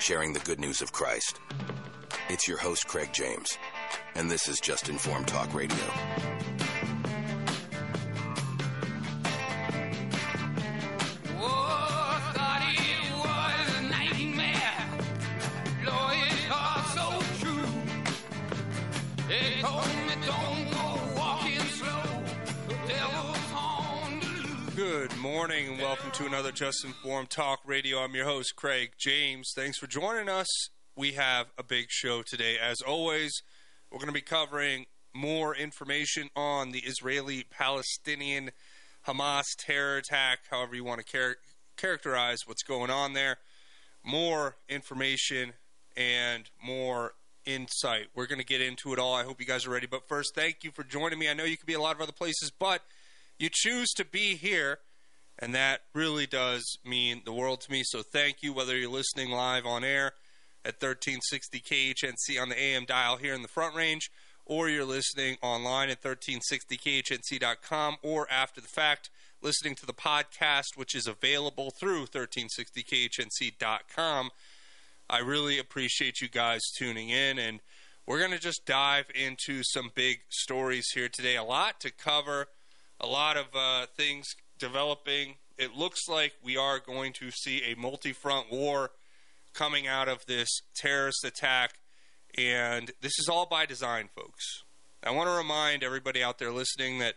sharing the good news of Christ. It's your host, Craig James, and this is Just Informed Talk Radio. Good morning and welcome to another Just Informed Talk Radio. I'm your host, Craig James. Thanks for joining us. We have a big show today. As always, we're going to be covering more information on the Israeli-Palestinian Hamas terror attack, however you want to characterize what's going on there. More information and more insight. We're going to get into it all. I hope you guys are ready. But first, thank you for joining me. I know you could be a lot of other places, but you choose to be here, and that really does mean the world to me. So thank you, whether you're listening live on air at 1360 KHNC on the AM dial here in the Front Range, or you're listening online at 1360KHNC.com, or after the fact, listening to the podcast, which is available through 1360KHNC.com. I really appreciate you guys tuning in, and we're going to just dive into some big stories here today. A lot to cover. A lot of things developing. It looks like we are going to see a multi-front war coming out of this terrorist attack. And this is all by design, folks. I want to remind everybody out there listening that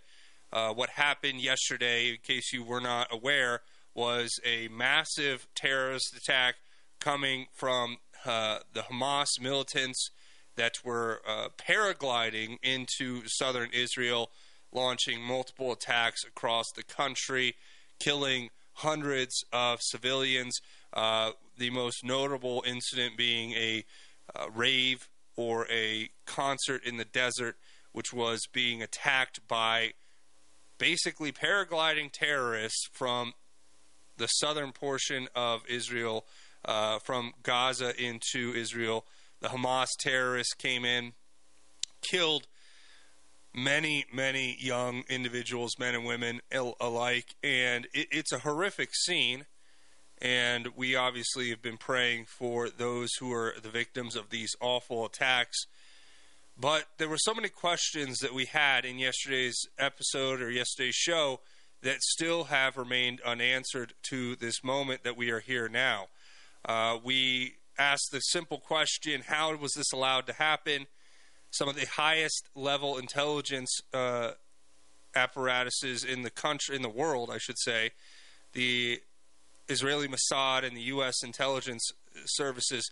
what happened yesterday, in case you were not aware, was a massive terrorist attack coming from the Hamas militants that were paragliding into southern Israel, launching multiple attacks across the country, killing hundreds of civilians. The most notable incident being a rave or a concert in the desert, which was being attacked by basically paragliding terrorists from the southern portion of Israel, from Gaza into Israel. The Hamas terrorists came in, killed many young individuals, men and women alike, and it's a horrific scene, and we obviously have been praying for those who are the victims of these awful attacks. But there were so many questions that we had in yesterday's episode or yesterday's show that still have remained unanswered to this moment that we are here now. We asked the simple question, how was this allowed to happen? Some of the highest level intelligence apparatuses in the country, in the world, I should say, the Israeli Mossad and the U.S. intelligence services,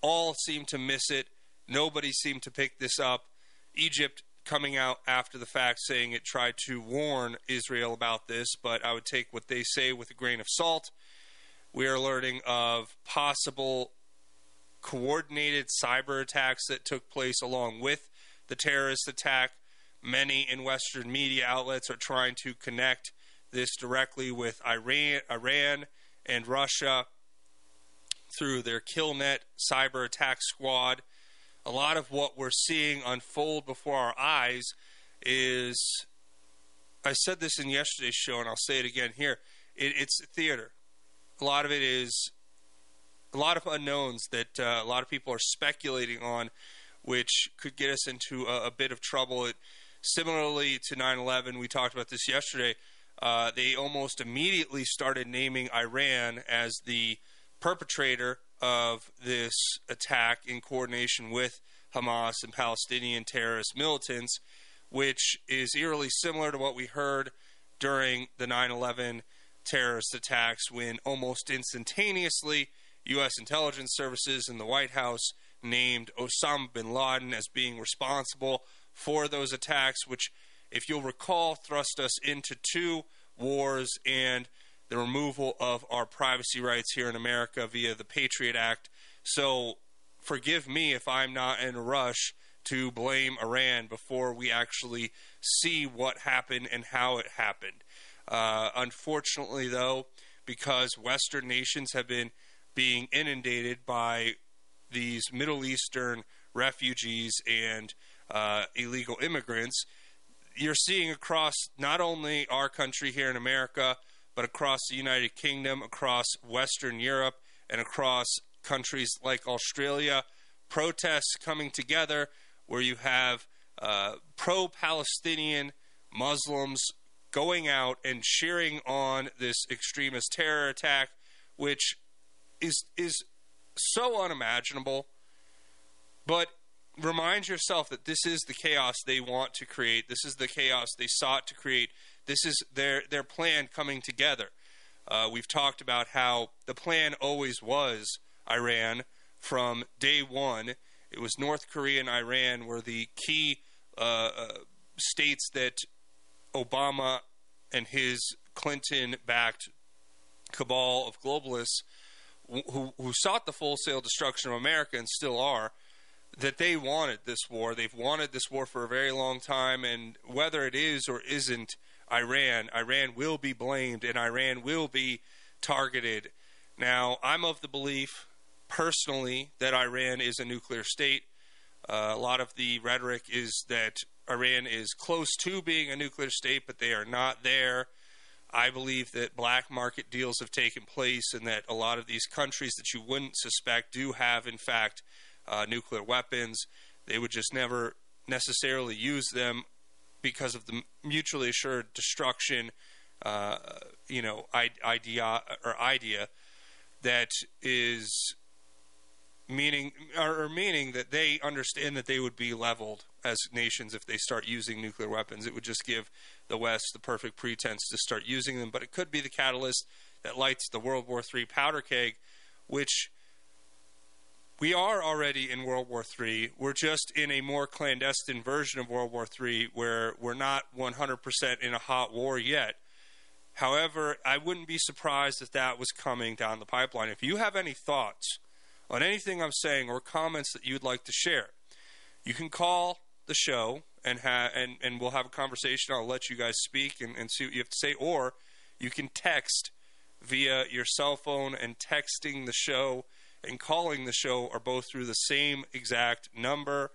all seem to miss it. Nobody seemed to pick this up. Egypt coming out after the fact saying it tried to warn Israel about this, but I would take what they say with a grain of salt. We are learning of possible coordinated cyber attacks that took place along with the terrorist attack. Many in Western media outlets are trying to connect this directly with Iran and Russia through their Killnet cyber attack squad. A lot of what we're seeing unfold before our eyes is, I said this in yesterday's show and I'll say it again here, it's theater. A lot of it is a lot of unknowns that a lot of people are speculating on, which could get us into a bit of trouble. Similarly to 9/11, we talked about this yesterday, they almost immediately started naming Iran as the perpetrator of this attack in coordination with Hamas and Palestinian terrorist militants, which is eerily similar to what we heard during the 9/11 terrorist attacks, when almost instantaneously U.S. intelligence services and the White House named Osama bin Laden as being responsible for those attacks, which, if you'll recall, thrust us into two wars and the removal of our privacy rights here in America via the Patriot Act. So forgive me if I'm not in a rush to blame Iran before we actually see what happened and how it happened. Unfortunately, though, because Western nations have been being inundated by these Middle Eastern refugees and illegal immigrants, you're seeing across not only our country here in America, but across the United Kingdom, across Western Europe, and across countries like Australia, protests coming together where you have pro-Palestinian Muslims going out and cheering on this extremist terror attack, which is so unimaginable. But remind yourself that this is the chaos they want to create. This is the chaos they sought to create. This is their plan coming together. We've talked about how the plan always was Iran from day one. It was North Korea and Iran were the key states that Obama and his Clinton-backed cabal of globalists who sought the full-scale destruction of America and still are, that they wanted this war. They've wanted this war for a very long time, and whether it is or isn't Iran, Iran will be blamed and Iran will be targeted. Now, I'm of the belief personally that Iran is a nuclear state. A lot of the rhetoric is that Iran is close to being a nuclear state, but they are not there. I believe that black market deals have taken place and that a lot of these countries that you wouldn't suspect do have, in fact, nuclear weapons. They would just never necessarily use them because of the mutually assured destruction, idea that is meaning that they understand that they would be leveled as nations if they start using nuclear weapons. It would just give the West the perfect pretense to start using them, but it could be the catalyst that lights the World War III powder keg, which we are already in World War III. We're just in a more clandestine version of World War III where we're not 100% in a hot war yet. However, I wouldn't be surprised if that was coming down the pipeline. If you have any thoughts on anything I'm saying or comments that you'd like to share, you can call the show and we'll have a conversation. I'll let you guys speak and see what you have to say. Or you can text via your cell phone, and texting the show and calling the show are both through the same exact number.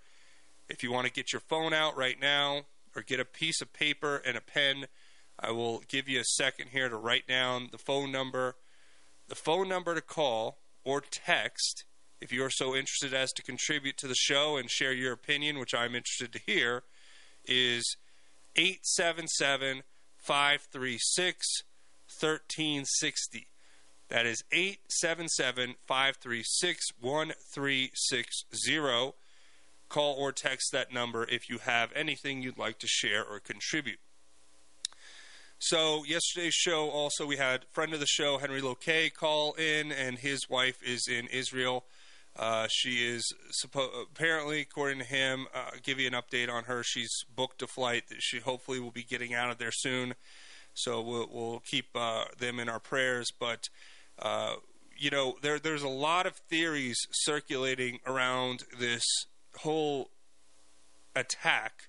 If you want to get your phone out right now or get a piece of paper and a pen, I will give you a second here to write down the phone number. The phone number to call or text if you're so interested as to contribute to the show and share your opinion, which I'm interested to hear, is 877-536-1360. That is 877-536-1360. Call or text that number if you have anything you'd like to share or contribute. So yesterday's show also, we had friend of the show, Henry Loquet, call in, and his wife is in Israel. She is apparently, according to him, give you an update on her. She's booked a flight that she hopefully will be getting out of there soon. So we'll keep them in our prayers. But, there's a lot of theories circulating around this whole attack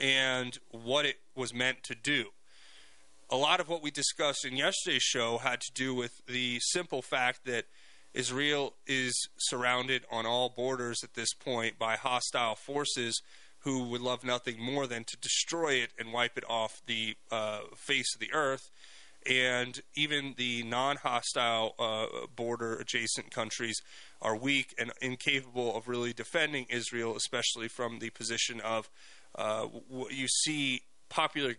and what it was meant to do. A lot of what we discussed in yesterday's show had to do with the simple fact that Israel is surrounded on all borders at this point by hostile forces who would love nothing more than to destroy it and wipe it off the face of the earth. And even the non-hostile border adjacent countries are weak and incapable of really defending Israel, especially from the position of what you see popular,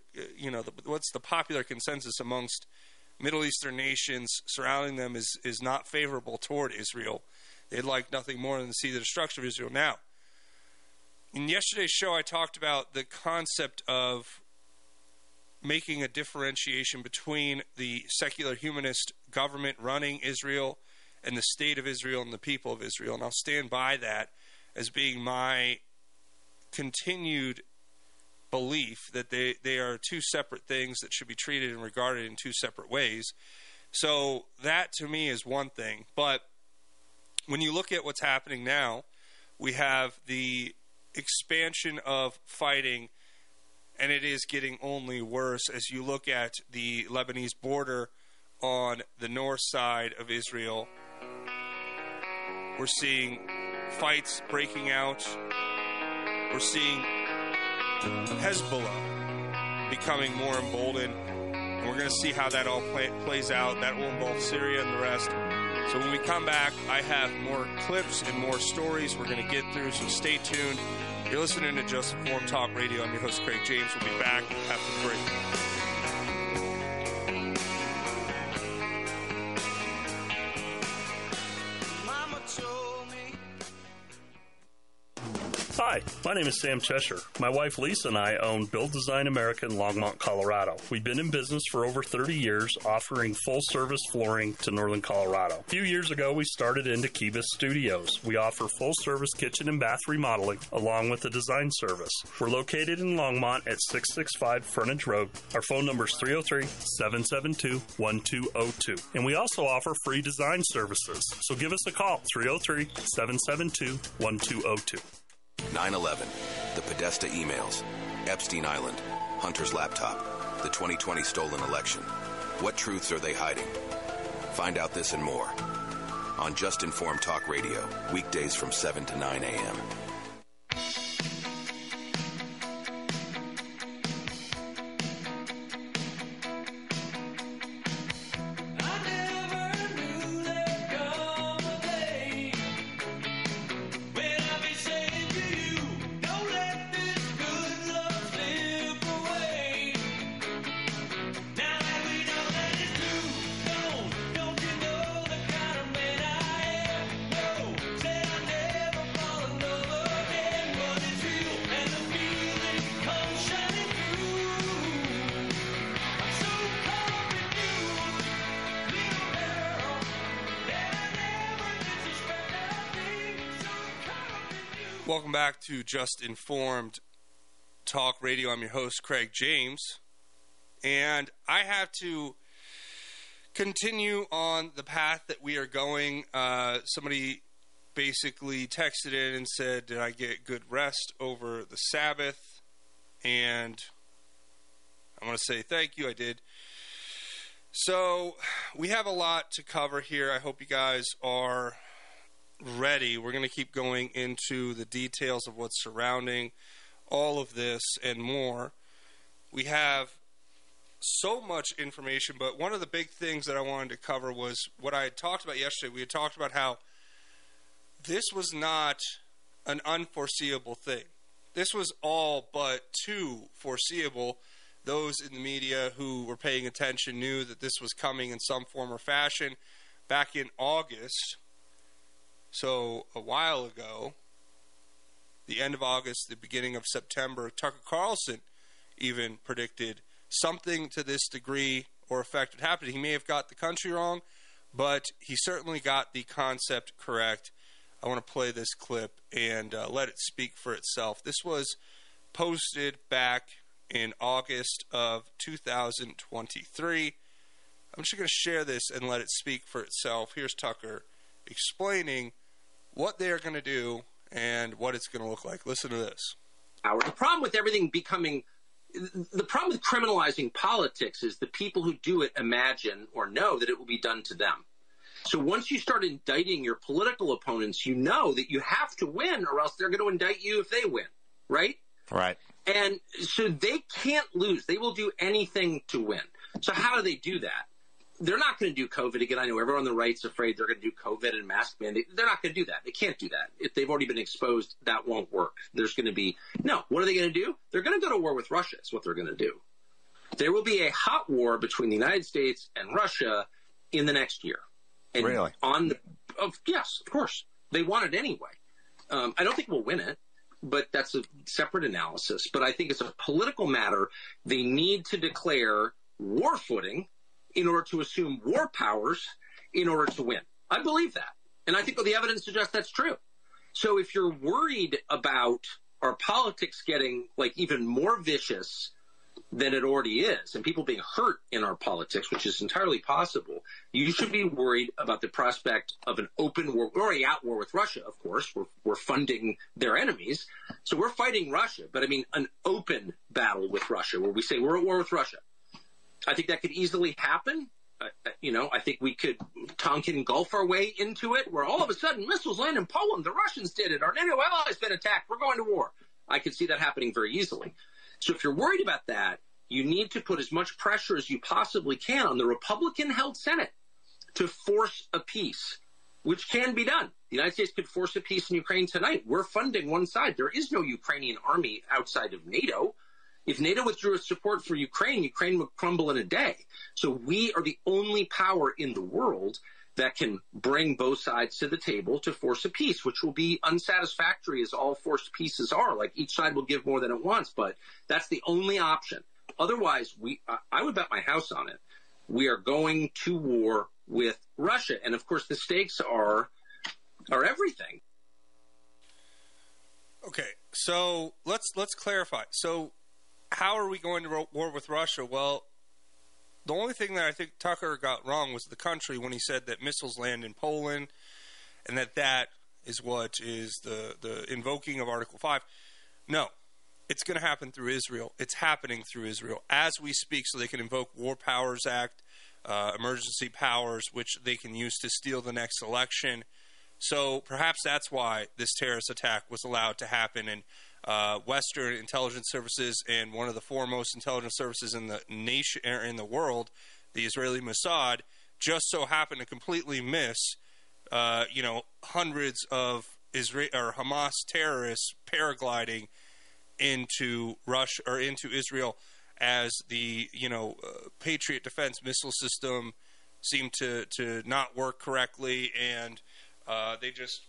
what's the popular consensus amongst Middle Eastern nations surrounding them is not favorable toward Israel. They'd like nothing more than to see the destruction of Israel. Now, in yesterday's show, I talked about the concept of making a differentiation between the secular humanist government running Israel and the state of Israel and the people of Israel. And I'll stand by that as being my continued belief that they are two separate things that should be treated and regarded in two separate ways. So that to me is one thing. But when you look at what's happening now, we have the expansion of fighting, and it is getting only worse as you look at the Lebanese border on the north side of Israel. We're seeing fights breaking out. We're seeing Hezbollah becoming more emboldened, and we're going to see how that all plays out. That will involve Syria and the rest. So when we come back, I have more clips and more stories we're going to get through, so stay tuned. You're listening to Just Informed Talk Radio. I'm your host, Craig James. We'll be back after the break. Hi, my name is Sam Cheshire. My wife Lisa and I own Build Design America in Longmont, Colorado. We've been in business for over 30 years, offering full-service flooring to northern Colorado. A few years ago, we started into Kivas Studios. We offer full-service kitchen and bath remodeling, along with a design service. We're located in Longmont at 665 Frontage Road. Our phone number is 303-772-1202. And we also offer free design services. So give us a call, 303-772-1202. 9/11, the Podesta emails, Epstein Island, Hunter's laptop, the 2020 stolen election. What truths are they hiding? Find out this and more on Just Informed Talk Radio, weekdays from 7 to 9 a.m. Welcome back to Just Informed Talk Radio. I'm your host, Craig James. And I have to continue on the path that we are going. Somebody basically texted in and said, did I get good rest over the Sabbath? And I want to say thank you, I did. So we have a lot to cover here. I hope you guys are ready. We're going to keep going into the details of what's surrounding all of this and more. We have so much information, but one of the big things that I wanted to cover was what I had talked about yesterday. We had talked about how this was not an unforeseeable thing. This was all but too foreseeable. Those in the media who were paying attention knew that this was coming in some form or fashion back in August. So a while ago, the end of August, the beginning of September, Tucker Carlson even predicted something to this degree or effect would happen. He may have got the country wrong, but he certainly got the concept correct. I want to play this clip and let it speak for itself. This was posted back in August of 2023. I'm just going to share this and let it speak for itself. Here's Tucker explaining what they're going to do and what it's going to look like. Listen to this. The problem with everything becoming, the problem with criminalizing politics is the people who do it imagine or know that it will be done to them. So once you start indicting your political opponents, you know that you have to win or else they're going to indict you if they win, right? Right. And so they can't lose. They will do anything to win. So how do they do that? They're not going to do COVID again. I know everyone on the right's afraid they're going to do COVID and mask mandate. They're not going to do that. They can't do that. If they've already been exposed, that won't work. There's going to be no. What are they going to do? They're going to go to war with Russia is what they're going to do. There will be a hot war between the United States and Russia in the next year. And really? On the, yes, of course. They want it anyway. I don't think we'll win it, but that's a separate analysis. But I think it's a political matter. They need to declare war footing in order to assume war powers in order to win. I believe that. And I think the evidence suggests that's true. So if you're worried about our politics getting like even more vicious than it already is and people being hurt in our politics, which is entirely possible, you should be worried about the prospect of an open war. We're already at war with Russia, of course. We're funding their enemies. So we're fighting Russia. But I mean, an open battle with Russia where we say we're at war with Russia. I think that could easily happen. I think we could Tonkin Gulf our way into it where all of a sudden missiles land in Poland. The Russians did it. Our NATO allies been attacked. We're going to war. I could see that happening very easily. So if you're worried about that, you need to put as much pressure as you possibly can on the Republican-held Senate to force a peace, which can be done. The United States could force a peace in Ukraine tonight. We're funding one side. There is no Ukrainian army outside of NATO. If NATO withdrew its support for Ukraine, Ukraine would crumble in a day. So we are the only power in the world that can bring both sides to the table to force a peace, which will be unsatisfactory as all forced peaces are. Like, each side will give more than it wants, but that's the only option. Otherwise, I would bet my house on it. We are going to war with Russia. And, of course, the stakes are everything. Okay, so let's clarify. So how are we going to war with Russia? Well, the only thing that I think Tucker got wrong was the country when he said that missiles land in Poland and that is what is the invoking of Article 5. No, it's going to happen through Israel. It's happening through Israel as we speak, so they can invoke War Powers Act, emergency powers, which they can use to steal the next election. So perhaps that's why this terrorist attack was allowed to happen, and Western intelligence services and one of the foremost intelligence services in the nation, in the world, the Israeli Mossad, just so happened to completely miss, hundreds of Hamas terrorists paragliding into Russia or into Israel as the Patriot defense missile system seemed to not work correctly, and they just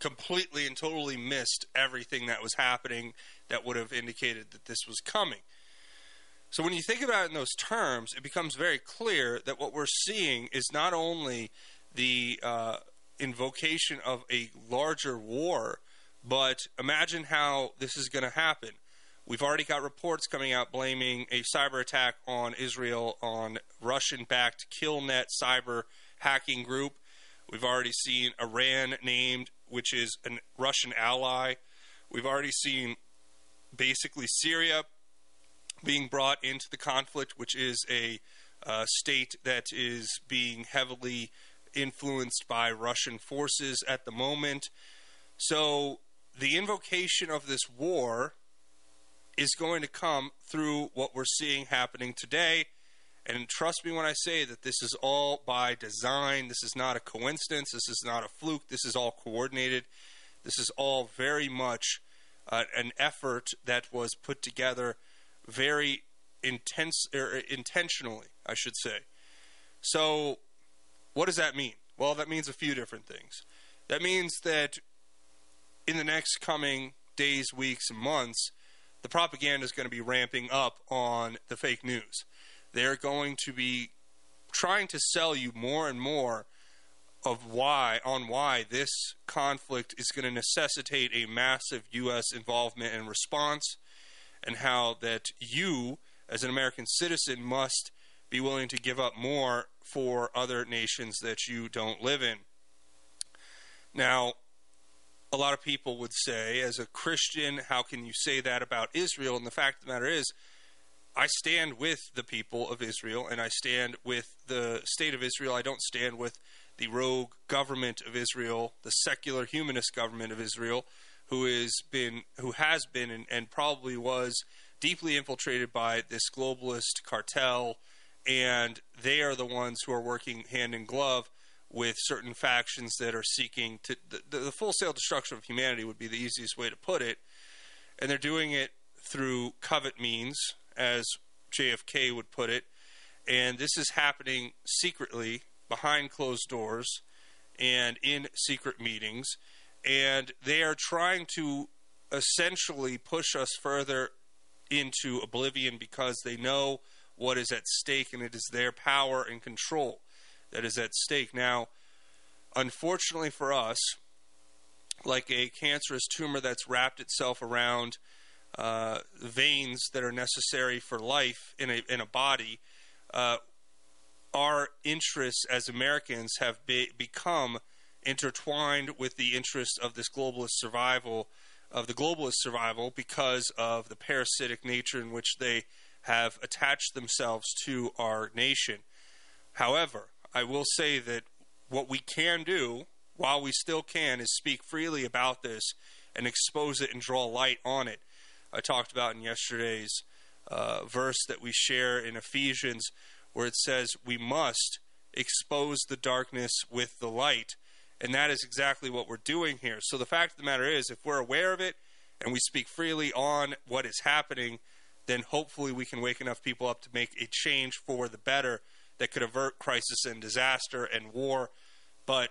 completely and totally missed everything that was happening that would have indicated that this was coming. So when you think about it in those terms, it becomes very clear that what we're seeing is not only the invocation of a larger war, but imagine how this is going to happen. We've already got reports coming out blaming a cyber attack on Israel on Russian-backed Killnet cyber hacking group. We've already seen Iran named, which is a Russian ally. We've already seen basically Syria being brought into the conflict, which is a state that is being heavily influenced by Russian forces at the moment. So the invocation of this war is going to come through what we're seeing happening today. And trust me when I say that this is all by design. This is not a coincidence. This is not a fluke. This is all coordinated. This is all very much an effort that was put together very intentionally, I should say. So what does that mean? Well, that means a few different things. That means that in the next coming days, weeks, and months, the propaganda is going to be ramping up on the fake news. They're going to be trying to sell you more and more of why this conflict is going to necessitate a massive U.S. involvement and response, and how that you, as an American citizen, must be willing to give up more for other nations that you don't live in. Now, a lot of people would say, as a Christian, how can you say that about Israel? And the fact of the matter is, I stand with the people of Israel, and I stand with the state of Israel. I don't stand with the rogue government of Israel, the secular humanist government of Israel, who has been and probably was deeply infiltrated by this globalist cartel, and they are the ones who are working hand in glove with certain factions that are seeking to the full-scale destruction of humanity, would be the easiest way to put it. And they're doing it through covert means, as JFK would put it, and this is happening secretly behind closed doors and in secret meetings, and they are trying to essentially push us further into oblivion because they know what is at stake, and it is their power and control that is at stake. Now, unfortunately for us, like a cancerous tumor that's wrapped itself around veins that are necessary for life in a body, our interests as Americans have become intertwined with the interests of this globalist survival, because of the parasitic nature in which they have attached themselves to our nation. However, I will say that what we can do, while we still can, is speak freely about this and expose it and draw light on it. I talked about in yesterday's verse that we share in Ephesians, where it says we must expose the darkness with the light. And that is exactly what we're doing here. So the fact of the matter is, if we're aware of it and we speak freely on what is happening, then hopefully we can wake enough people up to make a change for the better that could avert crisis and disaster and war. But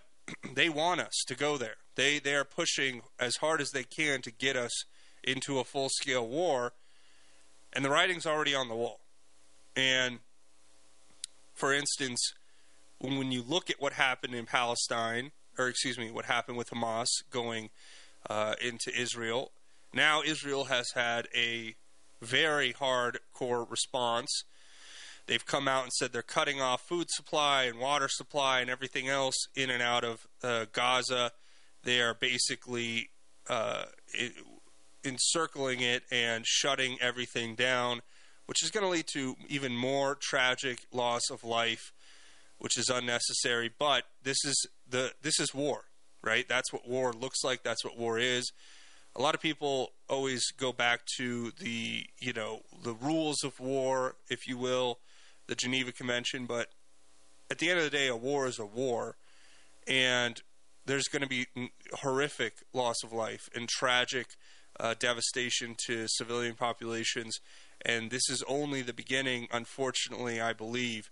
they want us to go there. They are pushing as hard as they can to get us into a full-scale war. And the writing's already on the wall. And, for instance, when you look at what happened in Palestine, or excuse me, what happened with Hamas going into Israel, now Israel has had a very hardcore response. They've come out and said they're cutting off food supply and water supply and everything else in and out of Gaza. They are basically encircling it and shutting everything down, which is going to lead to even more tragic loss of life, which is unnecessary. But this is war, right? That's what war looks like. That's what war is. A lot of people always go back to the rules of war, if you will, the Geneva Convention. But at the end of the day, a war is a war, and there's going to be horrific loss of life and tragic devastation to civilian populations. And this is only the beginning, unfortunately, I believe.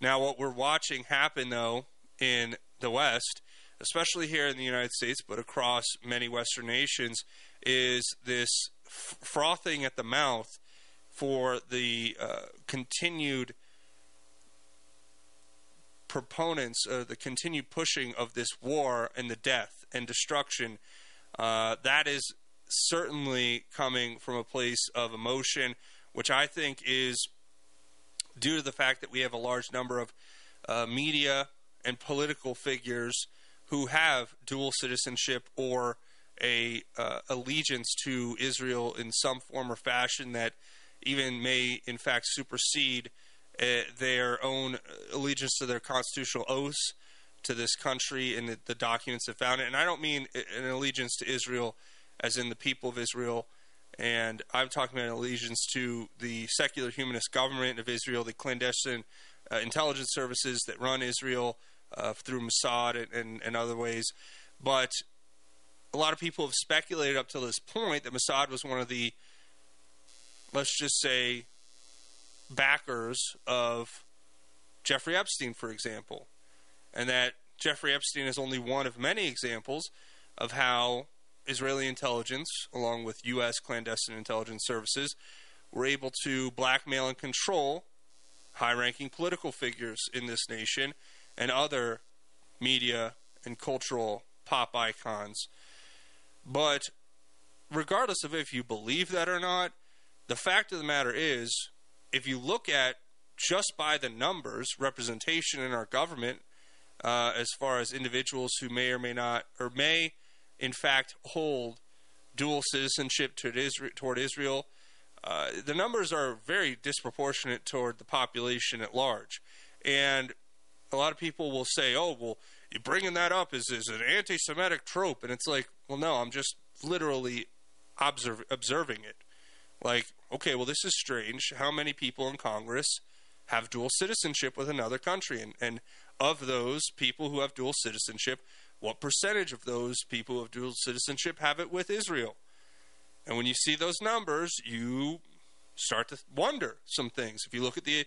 Now, what we're watching happen, though, in the West, especially here in the United States, but across many Western nations, is this frothing at the mouth for the continued proponents, the continued pushing of this war and the death and destruction. That is certainly coming from a place of emotion, which I think is due to the fact that we have a large number of media and political figures who have dual citizenship or a allegiance to Israel in some form or fashion that even may, in fact, supersede their own allegiance to their constitutional oaths to this country and the documents that found it. And I don't mean an allegiance to Israel as in the people of Israel. And I'm talking about an allegiance to the secular humanist government of Israel, the clandestine intelligence services that run Israel through Mossad and other ways. But a lot of people have speculated up to this point that Mossad was one of the, let's just say, backers of Jeffrey Epstein, for example. And that Jeffrey Epstein is only one of many examples of how Israeli intelligence, along with U.S. clandestine intelligence services, were able to blackmail and control high-ranking political figures in this nation and other media and cultural pop icons. But regardless of if you believe that or not, the fact of the matter is, if you look at just by the numbers, representation in our government, as far as individuals who may or may not, or may in fact hold dual citizenship toward Israel, the numbers are very disproportionate toward the population at large. And a lot of people will say, oh, well, you bringing that up is an anti-Semitic trope. And it's like, well, no, I'm just literally observing it. Like, okay, well, this is strange. How many people in Congress have dual citizenship with another country? And of those people who have dual citizenship, what percentage of those people of dual citizenship have it with Israel? And when you see those numbers, you start to wonder some things. If you look at the,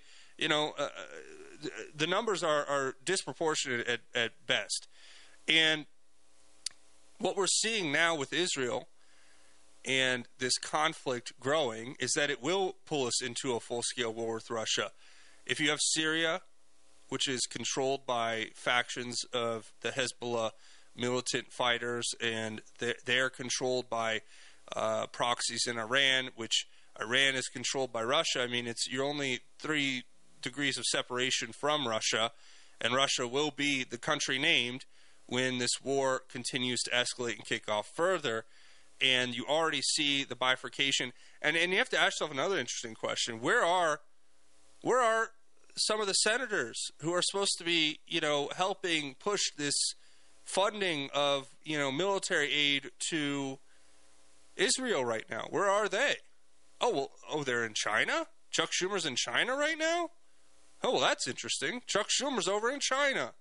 the numbers are disproportionate at best. And what we're seeing now with Israel and this conflict growing is that it will pull us into a full-scale war with Russia. If you have Syria, which is controlled by factions of the Hezbollah militant fighters, and they're controlled by proxies in Iran, which Iran is controlled by Russia. I mean, you're only 3 degrees of separation from Russia, and Russia will be the country named when this war continues to escalate and kick off further. And you already see the bifurcation. And you have to ask yourself another interesting question. Where are some of the senators who are supposed to be, helping push this funding of, military aid to Israel right now? Where are they? Oh, they're in China? Chuck Schumer's in China right now? Oh, well, that's interesting. Chuck Schumer's over in China.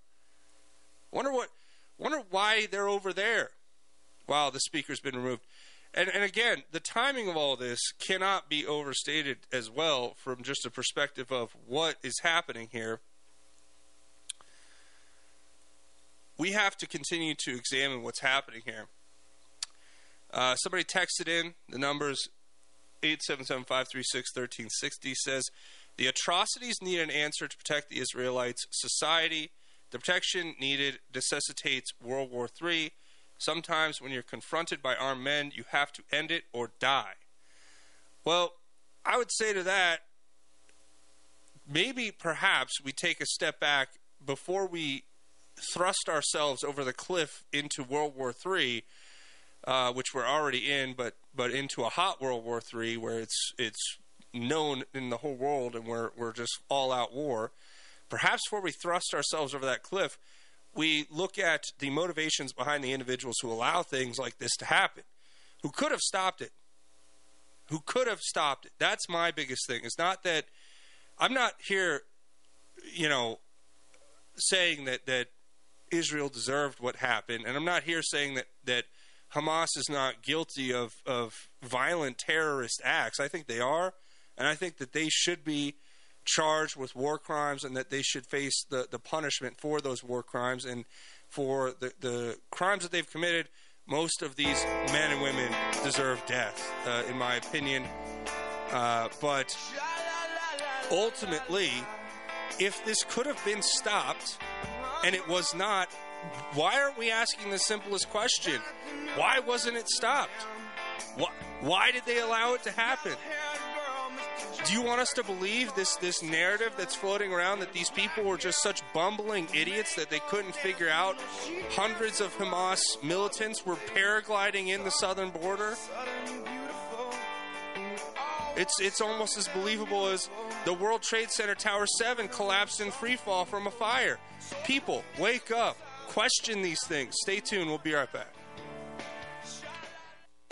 Wonder why they're over there. Wow, the speaker's been removed. And again, the timing of all this cannot be overstated as well from just a perspective of what is happening here. We have to continue to examine what's happening here. Somebody texted in the numbers 877-536-1360 says, the atrocities need an answer to protect the Israelites' society. The protection needed necessitates World War III. Sometimes when you're confronted by armed men, you have to end it or die. Well, I would say to that, maybe perhaps we take a step back before we thrust ourselves over the cliff into World War III, which we're already in, but into a hot World War III where it's known in the whole world and we're just all out war. Perhaps before we thrust ourselves over that cliff, we look at the motivations behind the individuals who allow things like this to happen, who could have stopped it. Who could have stopped it? That's my biggest thing. It's not that I'm not here, saying that Israel deserved what happened, and I'm not here saying that Hamas is not guilty of violent terrorist acts. I think they are, and I think that they should be charged with war crimes and that they should face the punishment for those war crimes and for the crimes that they've committed. Most of these men and women deserve death, in my opinion. But ultimately, if this could have been stopped and it was not, why aren't we asking the simplest question? Why wasn't it stopped? Why did they allow it to happen? Do you want us to believe this narrative that's floating around that these people were just such bumbling idiots that they couldn't figure out hundreds of Hamas militants were paragliding in the southern border? It's almost as believable as the World Trade Center Tower 7 collapsed in free fall from a fire. People, wake up. Question these things. Stay tuned. We'll be right back.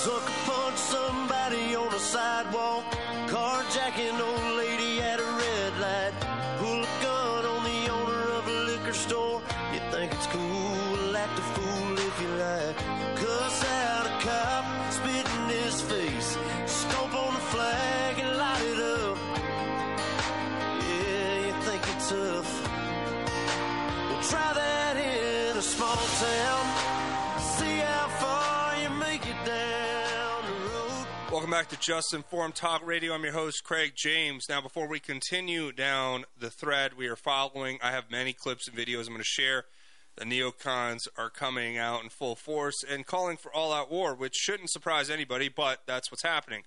Sucker punch somebody on the sidewalk, carjack an old lady at a red light, pull a gun on the owner of a liquor store. You think it's cool, act a fool if you like, cuss out a cop, spit in his face, stomp on the flag and light it up. Yeah, you think you're tough, well try that small town. See how far you make it down the road. Well, Welcome back to Just Informed Talk Radio. I'm your host, Craig James. Now, before we continue down the thread we are following, I have many clips and videos I'm going to share. The neocons are coming out in full force and calling for all-out war, which shouldn't surprise anybody, but that's what's happening.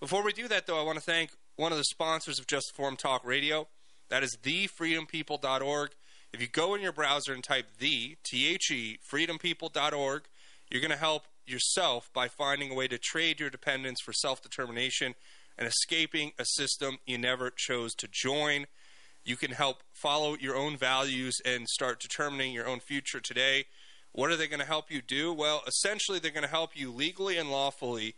Before we do that, though, I want to thank one of the sponsors of Just Informed Talk Radio. That is thefreedompeople.org. If you go in your browser and type the freedompeople.org, you're going to help yourself by finding a way to trade your dependence for self-determination and escaping a system you never chose to join. You can help follow your own values and start determining your own future today. What are they going to help you do? Well, essentially, they're going to help you legally and lawfully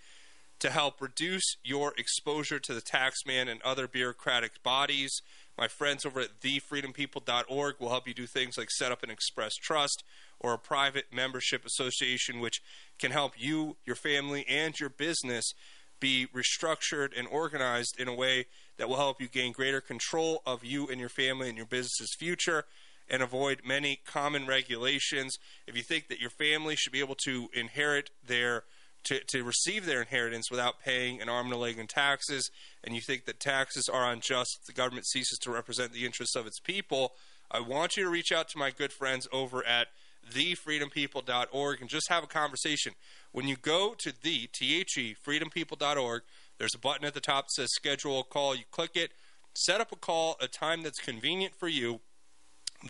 to help reduce your exposure to the tax man and other bureaucratic bodies. My friends over at thefreedompeople.org will help you do things like set up an express trust or a private membership association, which can help you, your family, and your business be restructured and organized in a way that will help you gain greater control of you and your family and your business's future and avoid many common regulations. If you think that your family should be able to inherit their to receive their inheritance without paying an arm and a leg in taxes, and you think that taxes are unjust, the government ceases to represent the interests of its people, I want you to reach out to my good friends over at thefreedompeople.org and just have a conversation. When you go to the freedompeople.org, there's a button at the top that says schedule a call. You click it, set up a call, a time that's convenient for you.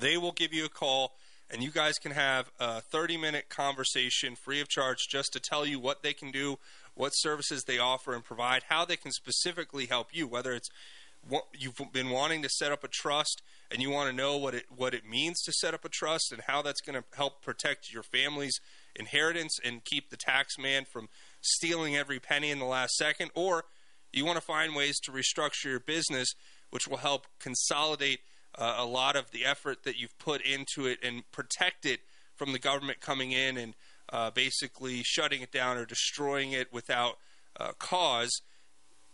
They will give you a call, and you guys can have a 30-minute conversation free of charge just to tell you what they can do, what services they offer and provide, how they can specifically help you, whether it's what you've been wanting to set up a trust and you want to know what it means to set up a trust and how that's going to help protect your family's inheritance and keep the tax man from stealing every penny in the last second, or you want to find ways to restructure your business, which will help consolidate a lot of the effort that you've put into it and protect it from the government coming in and basically shutting it down or destroying it without cause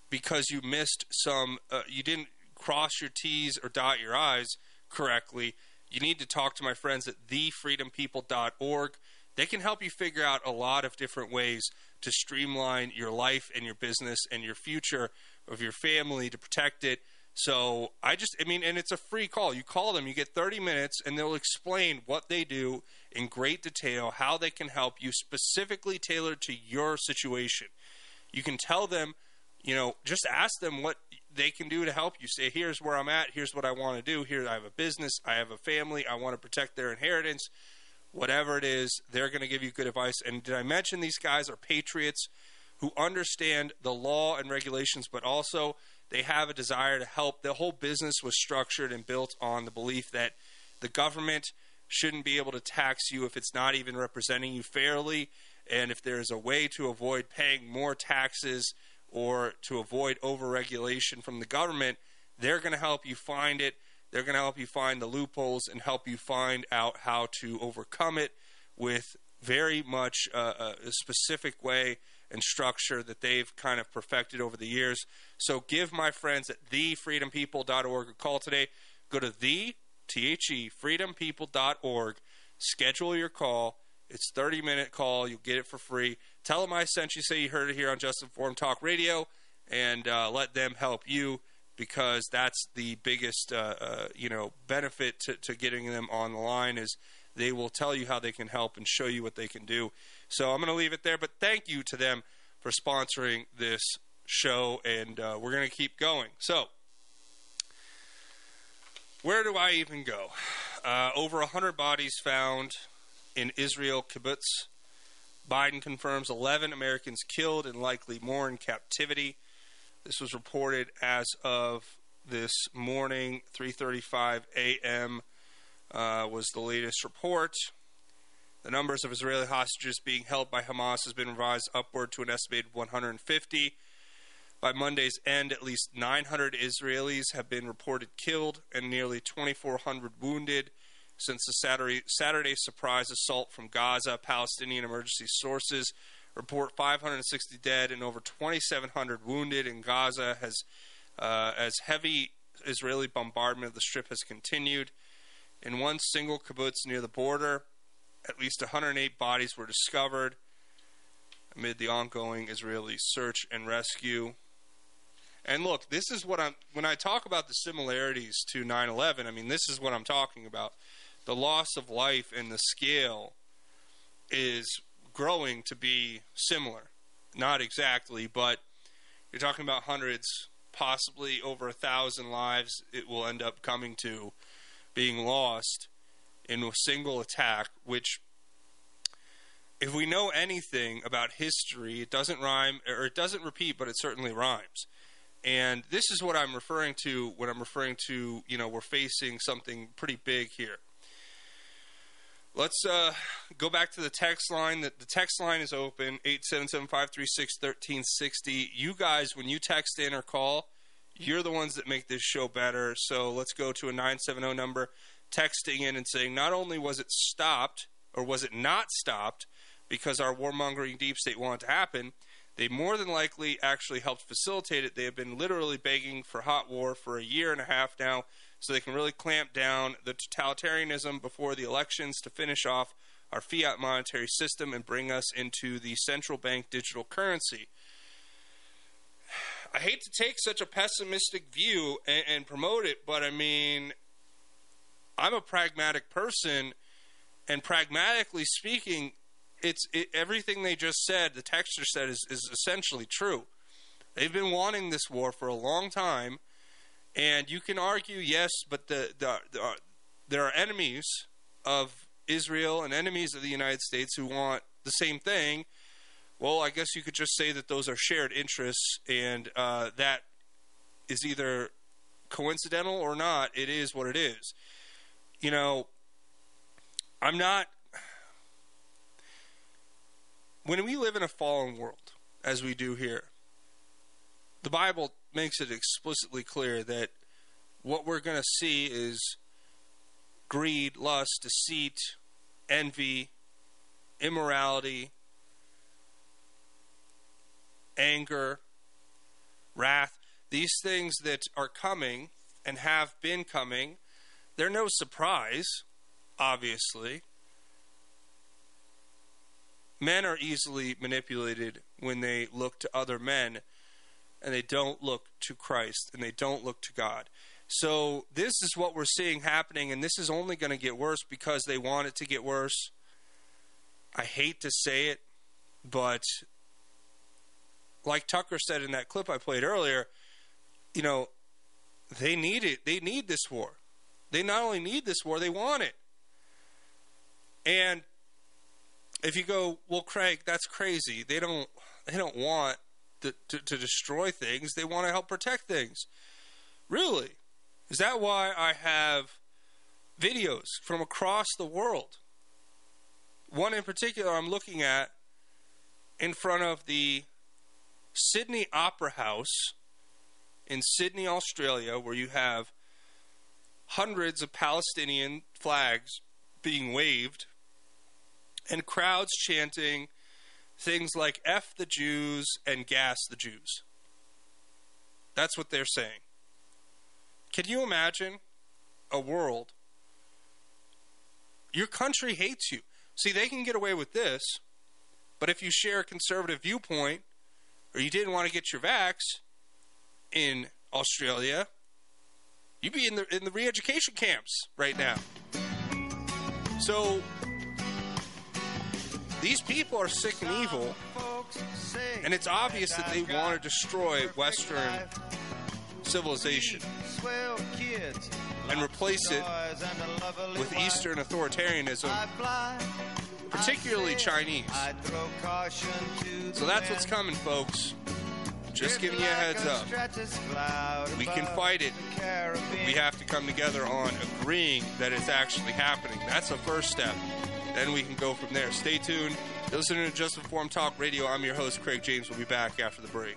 because you missed some, you didn't cross your T's or dot your I's correctly. You need to talk to my friends at thefreedompeople.org. They can help you figure out a lot of different ways to streamline your life and your business and your future of your family to protect it. So and it's a free call. You call them, you get 30 minutes, and they'll explain what they do in great detail, how they can help you specifically tailored to your situation. You can tell them, just ask them what they can do to help you. Say, here's where I'm at. Here's what I want to do. Here, I have a business. I have a family. I want to protect their inheritance. Whatever it is, they're going to give you good advice. And did I mention these guys are patriots who understand the law and regulations, but also they have a desire to help. The whole business was structured and built on the belief that the government shouldn't be able to tax you if it's not even representing you fairly, and if there is a way to avoid paying more taxes or to avoid overregulation from the government, they're going to help you find it. They're going to help you find the loopholes and help you find out how to overcome it with very much a specific way and structure that they've kind of perfected over the years. So give my friends at thefreedompeople.org a call today. Go to freedompeople.org. Schedule your call. It's a 30-minute call. You'll get it for free. Tell them I sent you, say you heard it here on Just Informed Talk Radio, and let them help you because that's the biggest benefit to getting them on the line is they will tell you how they can help and show you what they can do. So I'm going to leave it there, but thank you to them for sponsoring this show, and we're going to keep going. So where do I even go? Over 100 bodies found in Israel kibbutz. Biden confirms 11 Americans killed and likely more in captivity. This was reported as of this morning, 3:35 a.m., was the latest report. The numbers of Israeli hostages being held by Hamas has been revised upward to an estimated 150. By Monday's end, at least 900 Israelis have been reported killed and nearly 2,400 wounded since the Saturday surprise assault from Gaza. Palestinian emergency sources report 560 dead and over 2,700 wounded in Gaza as heavy Israeli bombardment of the Strip has continued. In one single kibbutz near the border, at least 108 bodies were discovered. amid the ongoing Israeli search and rescue. And look, this is what when I talk about the similarities to 9/11, I mean, this is what I'm talking about. The loss of life and the scale is growing to be similar. Not exactly, but you're talking about hundreds, possibly over 1,000 lives it will end up coming to being lost in a single attack, which, if we know anything about history, it doesn't rhyme, or it doesn't repeat, but it certainly rhymes. And this is what I'm referring to when I'm referring to, you know, we're facing something pretty big here. Let's go back to the text line. The text line is open, 877-536-1360. You guys, when you text in or call, you're the ones that make this show better. So let's go to a 970 number, texting in and saying, not only was it stopped, or was it not stopped, because our warmongering deep state wanted to happen, they more than likely actually helped facilitate it. They have been literally begging for hot war for a year and a half now, so they can really clamp down the totalitarianism before the elections to finish off our fiat monetary system and bring us into the central bank digital currency. I hate to take such a pessimistic view and promote it, but I mean, I'm a pragmatic person, and pragmatically speaking, everything they just said, the texter said, is essentially true. They've been wanting this war for a long time, and you can argue, yes, but there are enemies of Israel and enemies of the United States who want the same thing. Well, I guess you could just say that those are shared interests, and that is either coincidental or not. It is what it is. You know, I'm not... When we live in a fallen world, as we do here, the Bible makes it explicitly clear that what we're going to see is greed, lust, deceit, envy, immorality, anger, wrath. These things that are coming and have been coming, they're no surprise, obviously. Men are easily manipulated when they look to other men, and they don't look to Christ, and they don't look to God. So this is what we're seeing happening, and this is only going to get worse because they want it to get worse. I hate to say it, but like Tucker said in that clip I played earlier, you know, they need it. They need this war. They not only need this war, they want it. And if you go, well, Craig, that's crazy. They don't want to destroy things. They want to help protect things. Really? Is that why I have videos from across the world? One in particular I'm looking at in front of the Sydney Opera House in Sydney, Australia, where you have hundreds of Palestinian flags being waved and crowds chanting things like F the Jews and gas the Jews. That's what they're saying. Can you imagine a world? Your country hates you. See, they can get away with this, but if you share a conservative viewpoint or you didn't want to get your vax in Australia, you'd be in the re-education camps right now. So these people are sick and evil, and it's obvious that they want to destroy Western civilization and replace it with Eastern authoritarianism, particularly Chinese. So that's what's coming, folks. Just giving you a heads up. We can fight it. We have to come together on agreeing that it's actually happening. That's the first step. Then we can go from there. Stay tuned. You're listening to Just Informed Talk Radio. I'm your host, Craig James. We'll be back after the break.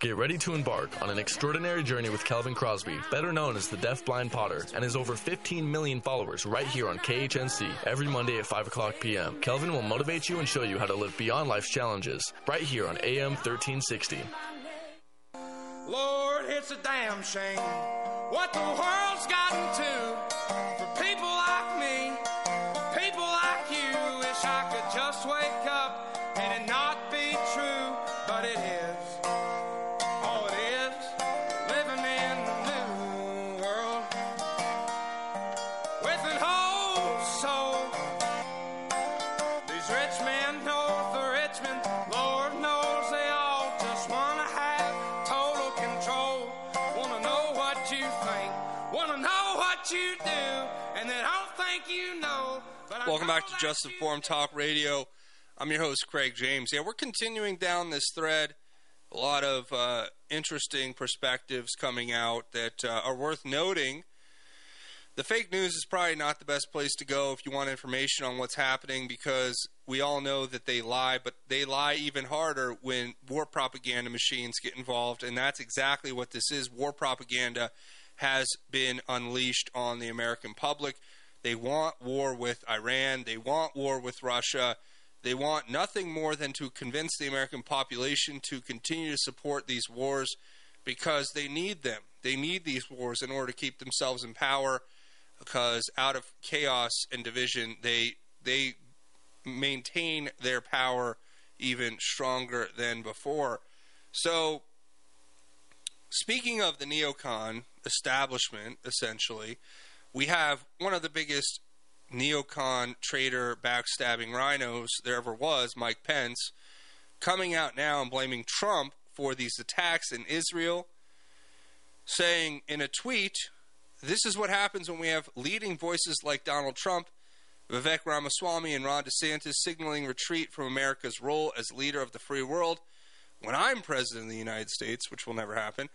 Get ready to embark on an extraordinary journey with Calvin Crosby, better known as the Deafblind Potter, and his over 15 million followers right here on KHNC every Monday at 5 o'clock p.m. Calvin will motivate you and show you how to live beyond life's challenges right here on AM 1360. Lord, it's a damn shame what the world's gotten to for people like me, people like you. Wish I could just wake up and it not be true, but it is. Welcome back to Just Informed Talk Radio. I'm your host, Craig James. Yeah, we're continuing down this thread. A lot of interesting perspectives coming out that are worth noting. The fake news is probably not the best place to go if you want information on what's happening, because we all know that they lie, but they lie even harder when war propaganda machines get involved, and that's exactly what this is. War propaganda has been unleashed on the American public. They want war with Iran. They want war with Russia. They want nothing more than to convince the American population to continue to support these wars because they need them. They need these wars in order to keep themselves in power, because out of chaos and division, they maintain their power even stronger than before. So, speaking of the neocon establishment, essentially, we have one of the biggest neocon traitor backstabbing rhinos there ever was, Mike Pence, coming out now and blaming Trump for these attacks in Israel, saying in a tweet, "This is what happens when we have leading voices like Donald Trump, Vivek Ramaswamy, and Ron DeSantis signaling retreat from America's role as leader of the free world. When I'm president of the United States," which will never happen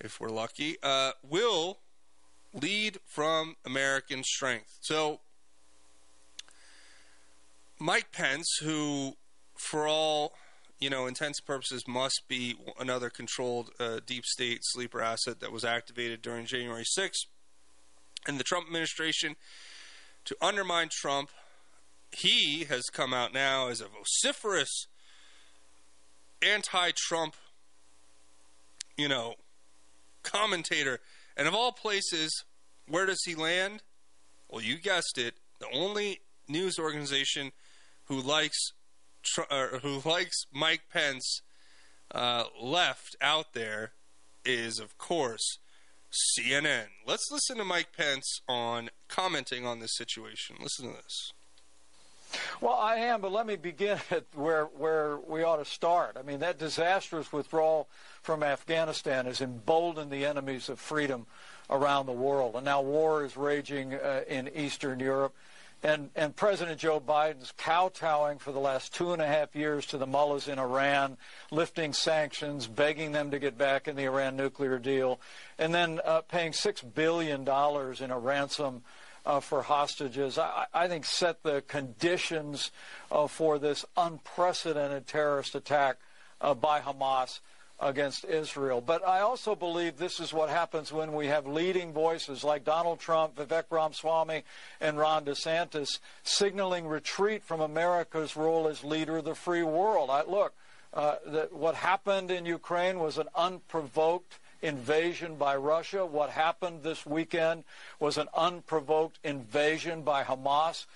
if we're lucky, will lead from American strength. So, Mike Pence, who for all, intents and purposes must be another controlled deep state sleeper asset that was activated during January 6th and the Trump administration to undermine Trump, he has come out now as a vociferous anti-Trump, commentator. And of all places, where does he land? Well, you guessed it. The only news organization who likes Mike Pence left out there is, of course, CNN. Let's listen to Mike Pence on commenting on this situation. Listen to this. Well, I am, but let me begin at where we ought to start. I mean, that disastrous withdrawal from Afghanistan has emboldened the enemies of freedom around the world. And now war is raging in Eastern Europe. And President Joe Biden's kowtowing for the last 2.5 years to the mullahs in Iran, lifting sanctions, begging them to get back in the Iran nuclear deal, and then paying $6 billion in a ransom for hostages, I think set the conditions for this unprecedented terrorist attack by Hamas against Israel. But I also believe this is what happens when we have leading voices like Donald Trump, Vivek Ramaswamy, and Ron DeSantis signaling retreat from America's role as leader of the free world. What happened in Ukraine was an unprovoked invasion by Russia. What happened this weekend was an unprovoked invasion by Hamas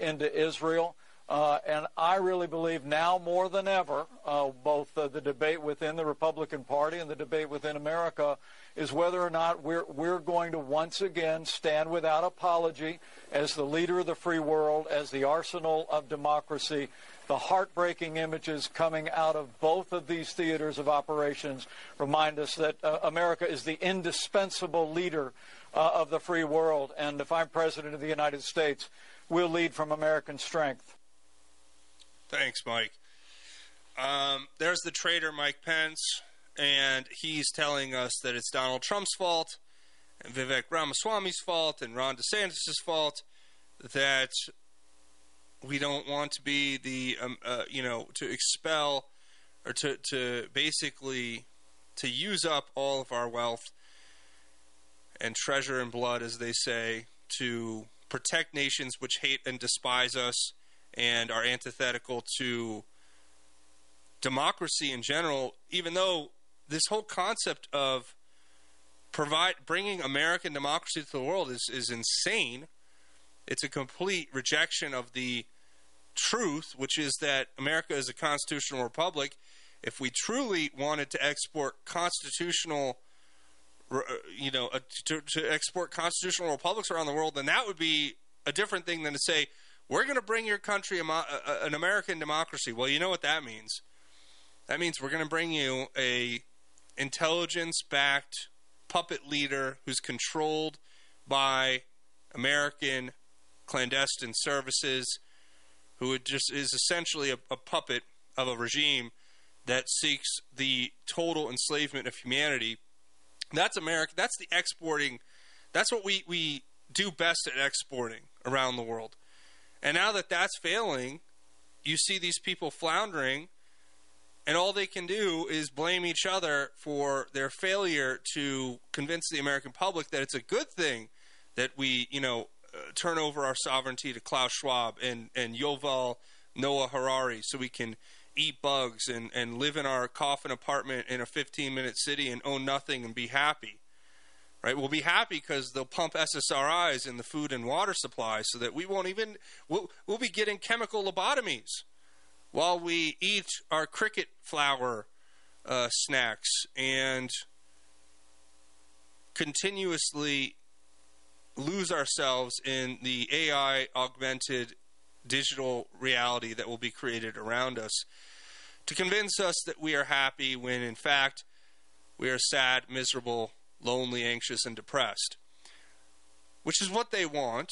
into Israel. And I really believe now more than ever, both the debate within the Republican Party and the debate within America is whether or not we're going to once again stand without apology as the leader of the free world, as the arsenal of democracy. The heartbreaking images coming out of both of these theaters of operations remind us that America is the indispensable leader of the free world. And if I'm president of the United States, we'll lead from American strength. Thanks, Mike. There's the traitor, Mike Pence, and he's telling us that it's Donald Trump's fault, and Vivek Ramaswamy's fault, and Ron DeSantis' fault that we don't want to be the, to expel or to basically use up all of our wealth and treasure and blood, as they say, to protect nations which hate and despise us and are antithetical to democracy in general, even though this whole concept of bringing American democracy to the world is insane. It's a complete rejection of the truth, which is that America is a constitutional republic. If we truly wanted to export constitutional, to export constitutional republics around the world, then that would be a different thing than to say, we're going to bring your country an American democracy. Well, you know what that means. That means we're going to bring you a intelligence-backed puppet leader who's controlled by American clandestine services, who just is essentially a puppet of a regime that seeks the total enslavement of humanity. That's America. That's the exporting. That's what we do best at exporting around the world. And now that that's failing, you see these people floundering, and all they can do is blame each other for their failure to convince the American public that it's a good thing that we, turn over our sovereignty to Klaus Schwab and Yuval Noah Harari so we can eat bugs and live in our coffin apartment in a 15-minute city and own nothing and be happy. Right, we'll be happy because they'll pump SSRIs in the food and water supply so that we won't even – we'll be getting chemical lobotomies while we eat our cricket flour snacks and continuously lose ourselves in the AI-augmented digital reality that will be created around us to convince us that we are happy when, in fact, we are sad, miserable, lonely, anxious, and depressed, which is what they want,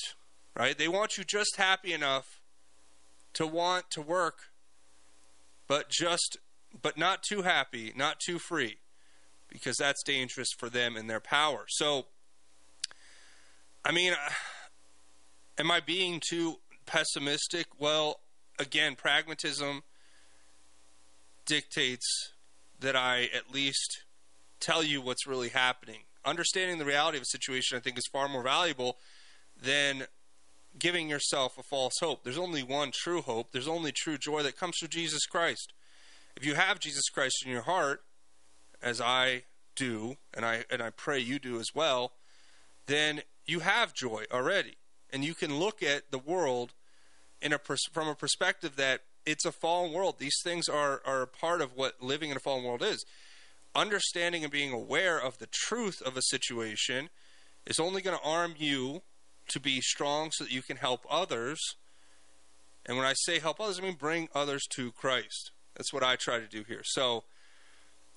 right? They want you just happy enough to want to work, but not too happy, not too free, because that's dangerous for them and their power. So, I mean, am I being too pessimistic? Well, again, pragmatism dictates that I at least tell you what's really happening. Understanding the reality of a situation, I think, is far more valuable than giving yourself a false hope. There's only one true hope. There's only true joy that comes through Jesus Christ. If you have Jesus Christ in your heart, as I do, and I pray you do as well, then you have joy already. And you can look at the world from a perspective that it's a fallen world. These things are a part of what living in a fallen world is. Understanding and being aware of the truth of a situation is only going to arm you to be strong so that you can help others. And when I say help others, I mean bring others to Christ. That's what I try to do here. So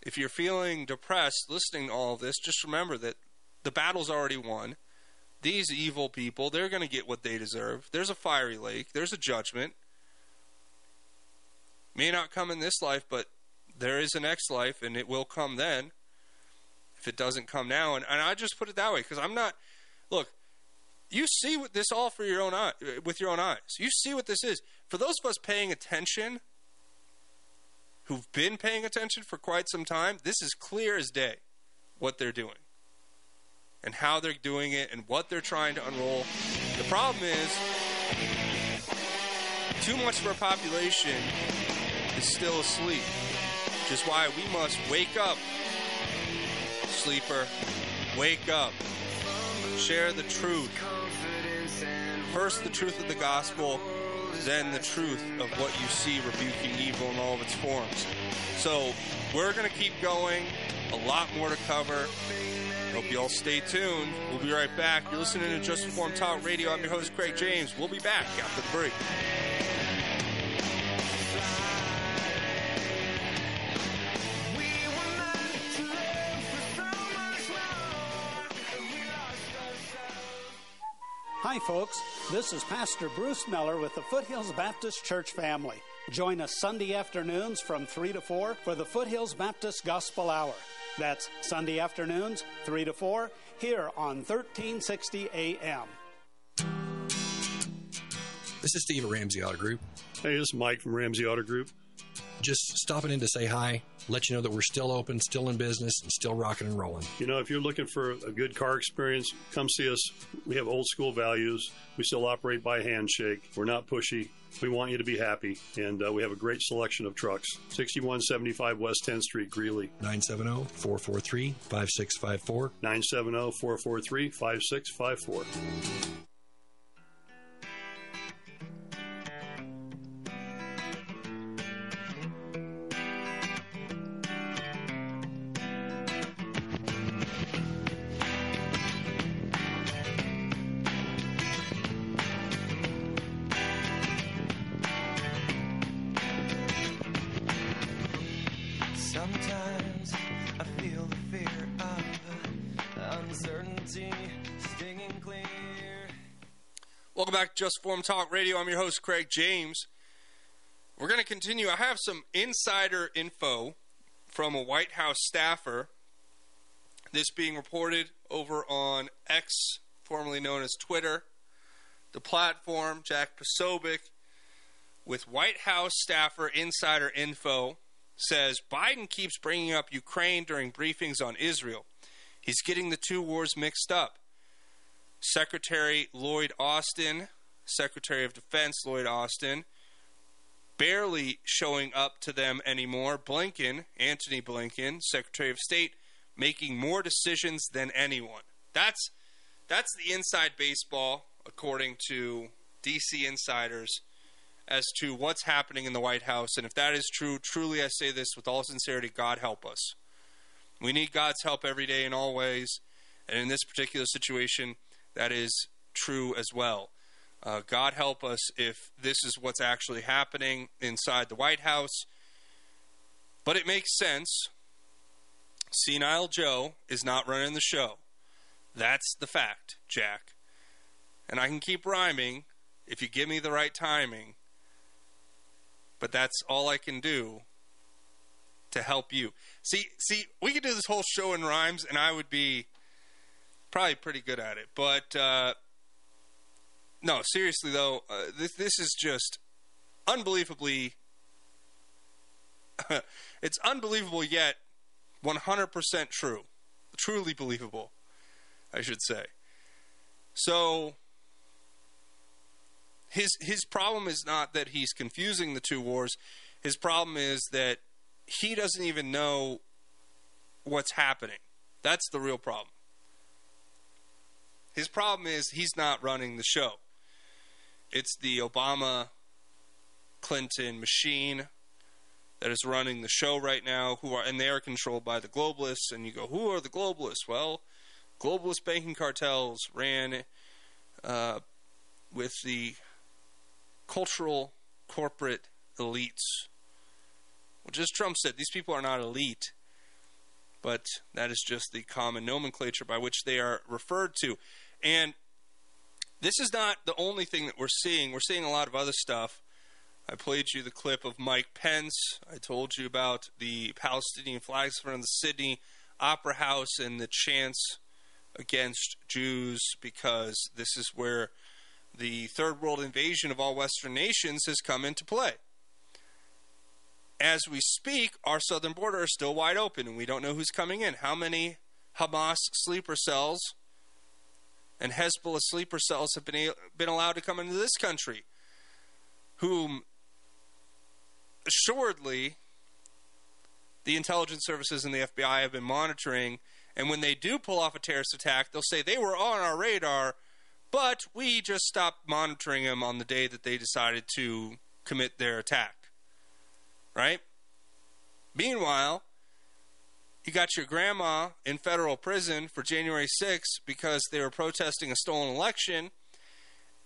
if you're feeling depressed listening to all of this, just remember that the battle's already won. These evil people, they're going to get what they deserve. There's a fiery lake. There's a judgment. May not come in this life, but there is a next life, and it will come then if it doesn't come now. And I just put it that way because I'm not – look, you see what this all with your own eyes. You see what this is. For those of us paying attention, who've been paying attention for quite some time, this is clear as day what they're doing and how they're doing it and what they're trying to unroll. The problem is too much of our population is still asleep. Which is why we must wake up, sleeper, wake up, share the truth, First, the truth of the gospel, then the truth of what you see rebuking evil in all of its forms. So we're going to keep going. A lot more to cover. Hope you all stay tuned. We'll be right back. You're listening to Just Informed Talk Radio. I'm your host, Craig James. We'll be back after the break. Hi, folks. This is Pastor Bruce Miller with the Foothills Baptist Church family. Join us Sunday afternoons from 3 to 4 for the Foothills Baptist Gospel Hour. That's Sunday afternoons, 3 to 4, here on 1360 AM. This is Steve at Ramsey Auto Group. Hey, this is Mike from Ramsey Auto Group. Just stopping in to say hi, let you know that we're still open, still in business, and still rocking and rolling. You know, if you're looking for a good car experience, come see us. We have old school values. We still operate by handshake. We're not pushy. We want you to be happy, and we have a great selection of trucks. 6175 West 10th Street, Greeley. 970-443-5654. 970-443-5654. Just Form Talk Radio. I'm your host, Craig James. We're going to continue. I have some insider info from a White House staffer. This being reported over on X, formerly known as Twitter. The platform, Jack Posobiec, with White House staffer insider info, says Biden keeps bringing up Ukraine during briefings on Israel. He's getting the two wars mixed up. Secretary Lloyd Austin, Secretary of Defense Lloyd Austin, barely showing up to them anymore. Blinken, Antony Blinken, Secretary of State, making more decisions than anyone. That's the inside baseball, according to DC insiders, as to what's happening in the White House. And if that is true, truly I say this with all sincerity, God help us. We need God's help every day in all ways. And in this particular situation, that is true as well. God help us if this is what's actually happening inside the White House. But it makes sense. Senile Joe is not running the show. That's the fact, Jack. And I can keep rhyming if you give me the right timing. But that's all I can do to help you. See, we could do this whole show in rhymes, and I would be probably pretty good at it. But, no, seriously, though, this is just unbelievably – it's unbelievable yet 100% true. Truly believable, I should say. So his problem is not that he's confusing the two wars. His problem is that he doesn't even know what's happening. That's the real problem. His problem is he's not running the show. It's the Obama-Clinton machine that is running the show right now, and they are controlled by the globalists. And you go, who are the globalists? Well, globalist banking cartels ran with the cultural corporate elites. Well, just Trump said, these people are not elite, but that is just the common nomenclature by which they are referred to. And this is not the only thing that we're seeing. We're seeing a lot of other stuff. I played you the clip of Mike Pence. I told you about the Palestinian flags in front of the Sydney Opera House and the chants against Jews, because this is where the third world invasion of all Western nations has come into play. As we speak, our southern border is still wide open, and we don't know who's coming in. How many Hamas sleeper cells and Hezbollah sleeper cells have been allowed to come into this country, whom assuredly the intelligence services and the FBI have been monitoring, and when they do pull off a terrorist attack, they'll say they were on our radar, But we just stopped monitoring them on the day that they decided to commit their attack. Right? Meanwhile, you got your grandma in federal prison for January 6th because they were protesting a stolen election,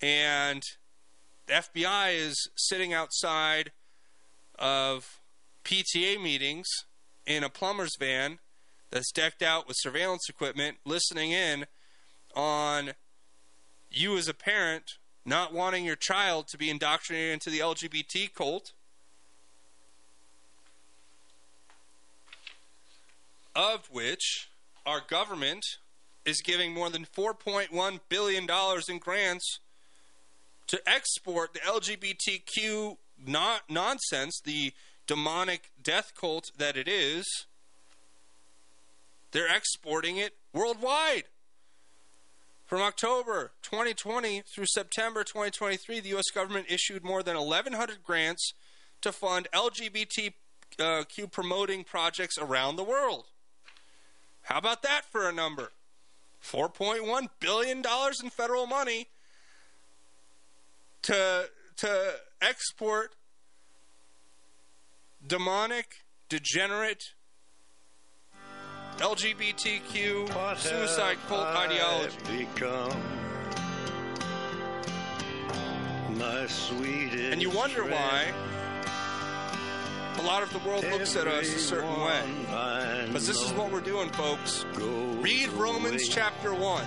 and the FBI is sitting outside of PTA meetings in a plumber's van that's decked out with surveillance equipment, listening in on you as a parent not wanting your child to be indoctrinated into the LGBT cult of which our government is giving more than $4.1 billion in grants to export the LGBTQ nonsense, the demonic death cult that it is. They're exporting it worldwide. From October 2020 through September 2023, the U.S. government issued more than 1,100 grants to fund LGBTQ promoting projects around the world. How about that for a number? $4.1 billion in federal money to export demonic, degenerate, LGBTQ suicide cult ideology. And you wonder why a lot of the world looks at us a certain way. Because this is what we're doing, folks. Read Romans chapter 1.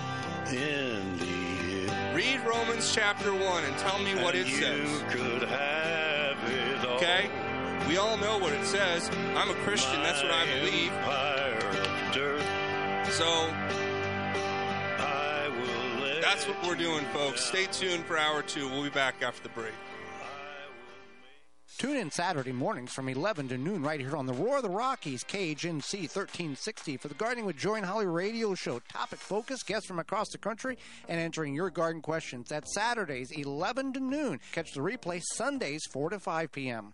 Read Romans chapter 1 and tell me what it says. Okay? We all know what it says. I'm a Christian. That's what I believe. So, that's what we're doing, folks. Stay tuned for hour two. We'll be back after the break. Tune in Saturday mornings from 11 to noon right here on the Roar of the Rockies, KHNC 1360, for the Gardening with Joy and Holly radio show. Topic focus, guests from across the country, and answering your garden questions. That's Saturdays, 11 to noon. Catch the replay Sundays, 4 to 5 p.m.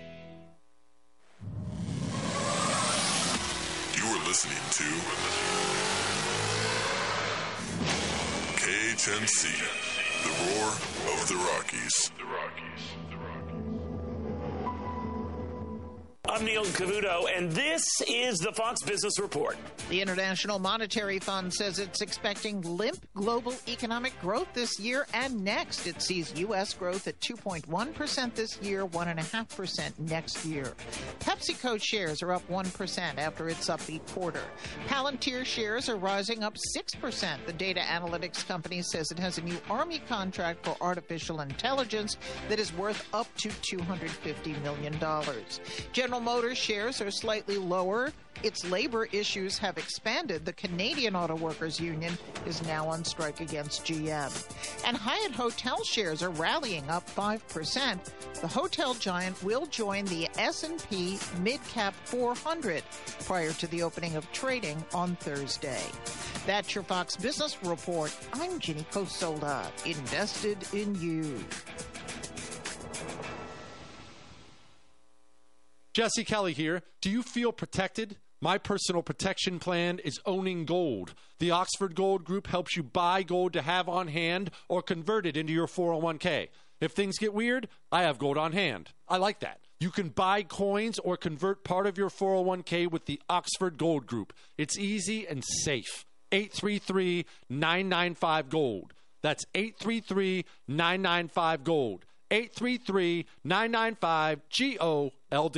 Listening to KHNC, the Roar of the Rockies. I'm Neil Cavuto, and this is the Fox Business Report. The International Monetary Fund says it's expecting limp global economic growth this year and next. It sees U.S. growth at 2.1% this year, 1.5% next year. PepsiCo shares are up 1% after its upbeat quarter. Palantir shares are rising up 6%. The data analytics company says it has a new Army contract for artificial intelligence that is worth up to $250 million. General Motors shares are slightly lower. Its labor issues have expanded. The Canadian Auto Workers Union is now on strike against GM. And Hyatt Hotel shares are rallying up 5%. The hotel giant will join the S&P Midcap 400 prior to the opening of trading on Thursday. That's your Fox Business Report. I'm Ginny Cosola, invested in you. Jesse Kelly here. Do you feel protected? My personal protection plan is owning gold. The Oxford Gold Group helps you buy gold to have on hand or convert it into your 401k. If things get weird, I have gold on hand. I like that. You can buy coins or convert part of your 401k with the Oxford Gold Group. It's easy and safe. 833-995-GOLD. That's 833-995-GOLD. 833-995-GOLD.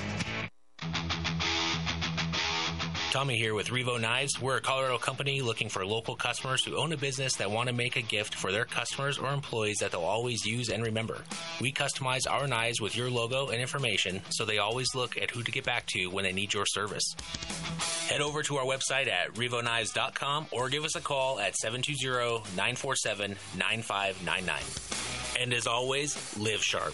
Tommy here with Revo Knives. We're a Colorado company looking for local customers who own a business that want to make a gift for their customers or employees that they'll always use and remember. We customize our knives with your logo and information so they always look at who to get back to when they need your service. Head over to our website at RevoKnives.com or give us a call at 720-947-9599. And as always, live sharp.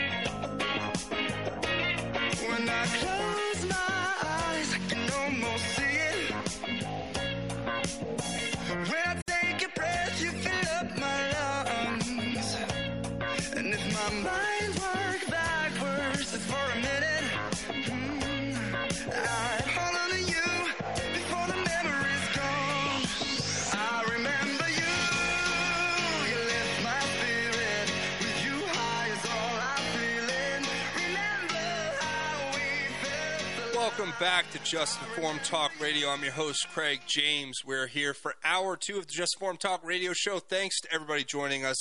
Welcome back to Just Informed Talk Radio. I'm your host, Craig James. We're here for hour two of the Just Informed Talk Radio show. Thanks to everybody joining us.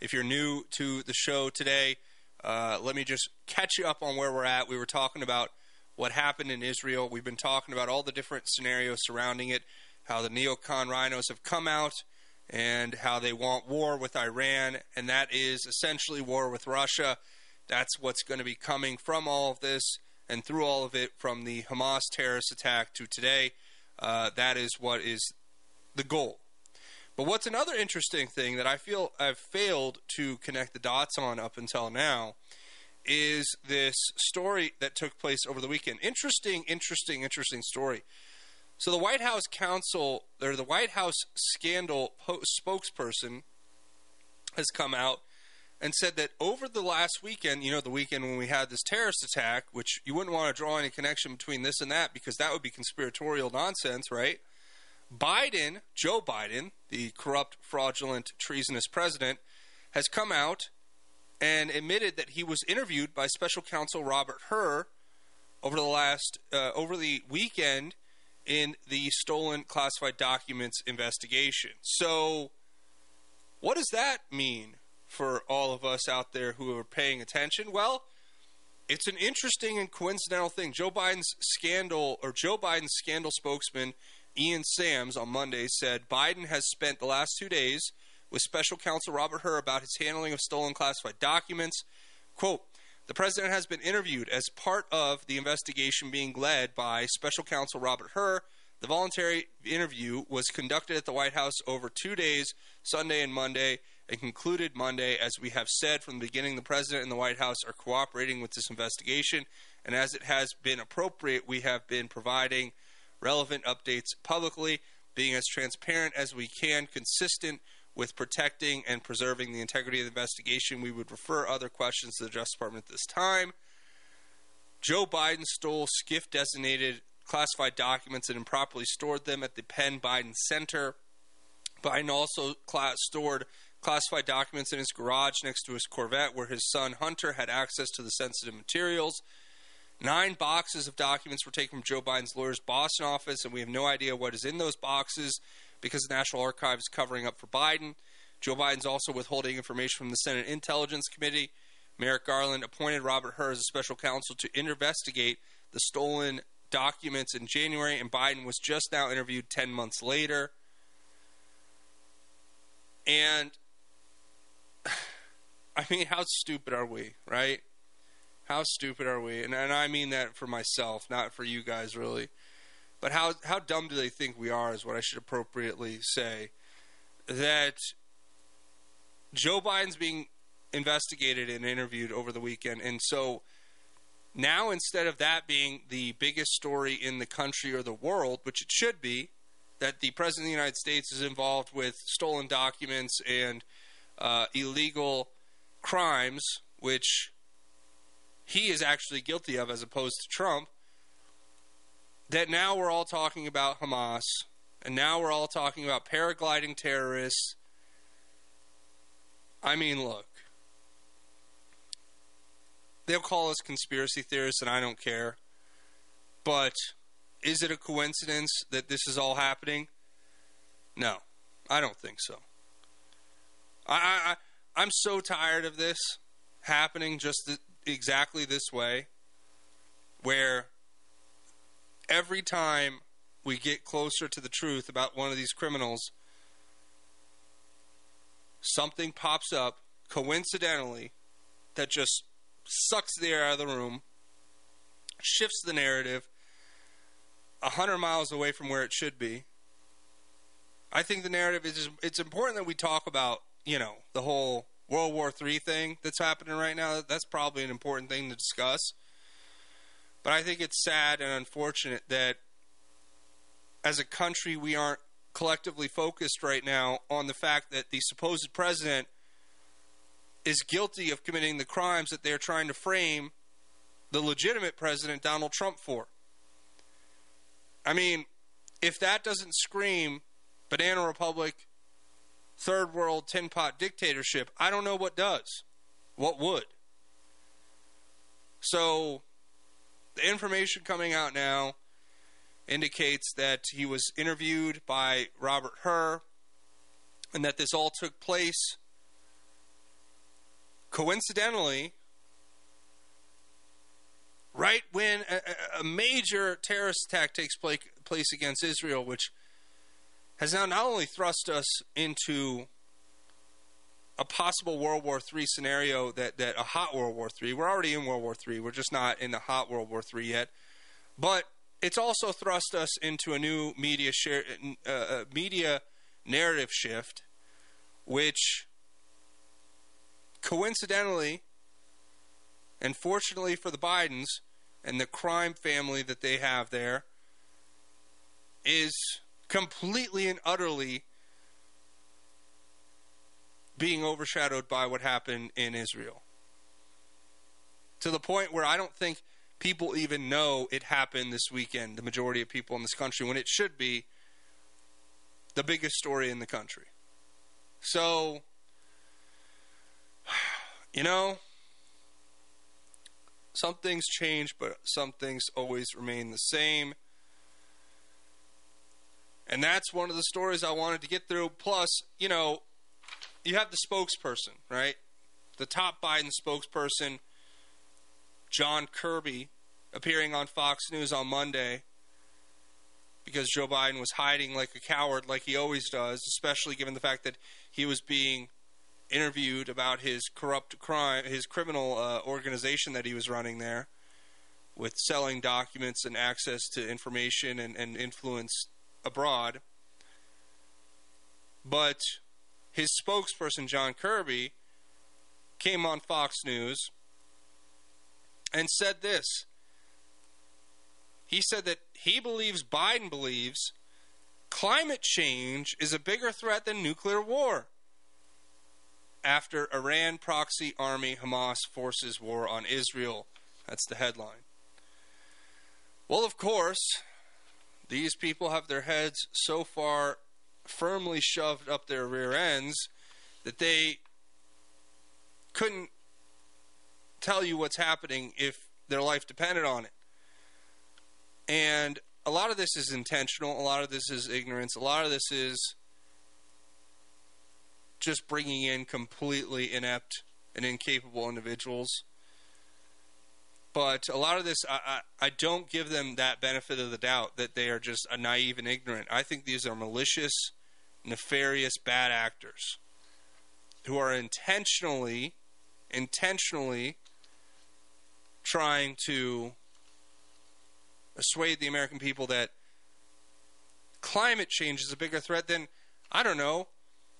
If you're new to the show today, let me just catch you up on where we're at. We were talking about what happened in Israel. We've been talking about all the different scenarios surrounding it, how the neocon rhinos have come out, and how they want war with Iran, and that is essentially war with Russia. That's what's going to be coming from all of this. And through all of it, from the Hamas terrorist attack to today, that is what is the goal. But what's another interesting thing that I feel I've failed to connect the dots on up until now is this story that took place over the weekend. Interesting story. So the White House counsel, or the White House scandal spokesperson, has come out and said that over the last weekend, you know, the weekend when we had this terrorist attack, which you wouldn't want to draw any connection between this and that because that would be conspiratorial nonsense, right? Biden, Joe Biden, the corrupt, fraudulent, treasonous president, has come out and admitted that he was interviewed by special counsel Robert Hur over the weekend in the stolen classified documents investigation. So what does that mean for all of us out there who are paying attention? Well, it's an interesting and coincidental thing. Joe Biden's scandal spokesman, Ian Sams, on Monday said Biden has spent the last 2 days with special counsel Robert Hur about his handling of stolen classified documents. Quote, the president has been interviewed as part of the investigation being led by special counsel Robert Hur. The voluntary interview was conducted at the White House over 2 days, Sunday and Monday, and concluded Monday. As we have said from the beginning, the president and the White House are cooperating with this investigation, and as it has been appropriate, we have been providing relevant updates publicly, being as transparent as we can, consistent with protecting and preserving the integrity of the investigation. We would refer other questions to the Justice Department at this time. Joe Biden stole SCIF-designated classified documents and improperly stored them at the Penn Biden Center. Biden also stored classified documents in his garage next to his Corvette, where his son Hunter had access to the sensitive materials. 9 boxes of documents were taken from Joe Biden's lawyer's Boston office, and we have no idea what is in those boxes because the National Archives is covering up for Biden. Joe Biden's also withholding information from the Senate Intelligence Committee. Merrick Garland appointed Robert Hur as a special counsel to investigate the stolen documents in January, and Biden was just now interviewed 10 months later. And I mean, how stupid are we, right? How stupid are we? And I mean that for myself, not for you guys really. But how dumb do they think we are is what I should appropriately say. That Joe Biden's being investigated and interviewed over the weekend. And so now, instead of that being the biggest story in the country or the world, which it should be, that the President of the United States is involved with stolen documents and illegal crimes, which he is actually guilty of as opposed to Trump, that now we're all talking about Hamas, and now we're all talking about paragliding terrorists. I mean, look, they'll call us conspiracy theorists, and I don't care, but is it a coincidence that this is all happening? No, I don't think so. I'm so tired of this happening exactly this way, where every time we get closer to the truth about one of these criminals, something pops up coincidentally that just sucks the air out of the room, shifts the narrative 100 miles away from where it should be. I think the narrative is, it's important that we talk about, you know, the whole World War III thing that's happening right now. That's probably an important thing to discuss. But I think it's sad and unfortunate that as a country we aren't collectively focused right now on the fact that the supposed president is guilty of committing the crimes that they're trying to frame the legitimate president, Donald Trump, for. I mean, if that doesn't scream banana republic, third world, tin-pot dictatorship, I don't know what does. What would? So the information coming out now indicates that he was interviewed by Robert Hur and that this all took place coincidentally right when a major terrorist attack takes place against Israel, which has now not only thrust us into a possible World War III scenario, that a hot World War III, we're already in World War III, we're just not in the hot World War III yet, but it's also thrust us into a new media narrative shift, which coincidentally, and fortunately for the Bidens and the crime family that they have there, is completely and utterly being overshadowed by what happened in Israel. To the point where I don't think people even know it happened this weekend, the majority of people in this country, when it should be the biggest story in the country. So, you know, some things change, but some things always remain the same. And that's one of the stories I wanted to get through. Plus, you know, you have the spokesperson, right? The top Biden spokesperson, John Kirby, appearing on Fox News on Monday because Joe Biden was hiding like a coward, like he always does, especially given the fact that he was being interviewed about his criminal organization that he was running there, with selling documents and access to information and influence abroad. But his spokesperson, John Kirby, came on Fox News and said this. He said that he believes Biden believes climate change is a bigger threat than nuclear war after Iran proxy army Hamas forces war on Israel. That's the headline. Well, of course, these people have their heads so far firmly shoved up their rear ends that they couldn't tell you what's happening if their life depended on it. And a lot of this is intentional. A lot of this is ignorance. A lot of this is just bringing in completely inept and incapable individuals. But a lot of this, I don't give them that benefit of the doubt that they are just naive and ignorant. I think these are malicious, nefarious, bad actors who are intentionally trying to assuade the American people that climate change is a bigger threat than, I don't know,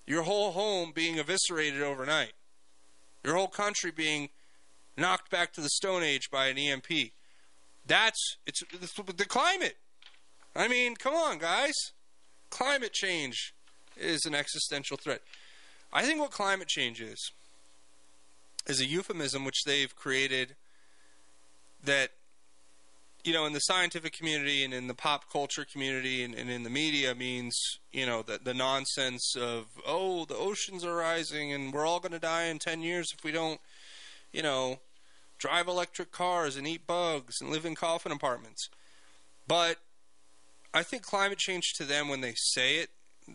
Your whole home being eviscerated overnight. Your whole country being knocked back to the Stone Age by an EMP. It's the climate. I mean, come on, guys. Climate change is an existential threat. I think what climate change is a euphemism which they've created that, you know, in the scientific community and in the pop culture community and in the media means, you know, the nonsense of, oh, the oceans are rising and we're all going to die in 10 years if we don't, you know, drive electric cars and eat bugs and live in coffin apartments. But I think climate change to them, when they say it,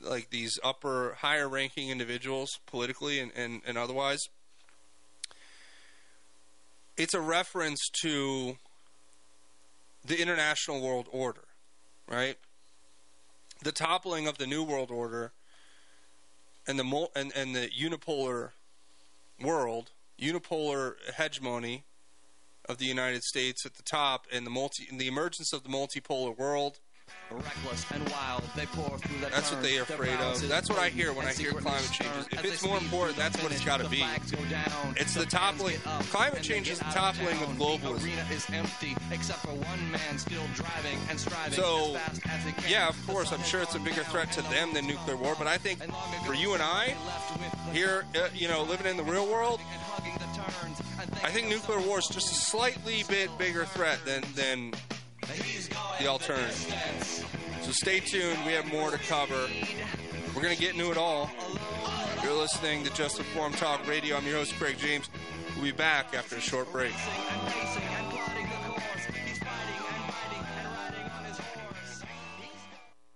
like these higher ranking individuals politically and otherwise, it's a reference to the international world order, right? The toppling of the new world order and the unipolar world, unipolar hegemony of the United States at the top, and the emergence of the multipolar world. Reckless and wild, they pour through that. That's what they are afraid of. That's what I hear when I hear climate change. If it's more important, that's what it's got to be. It's the toppling. Climate change is the toppling of globalism. So, yeah, of course, I'm sure it's a bigger threat to them than nuclear war. But I think for you and I, here, you know, living in the real world, I think nuclear war is just a slightly bit bigger threat than the alternative. So stay tuned. We have more to cover. We're going to get into it all. You're listening to Just Informed Talk Radio. I'm your host, Craig James. We'll be back after a short break.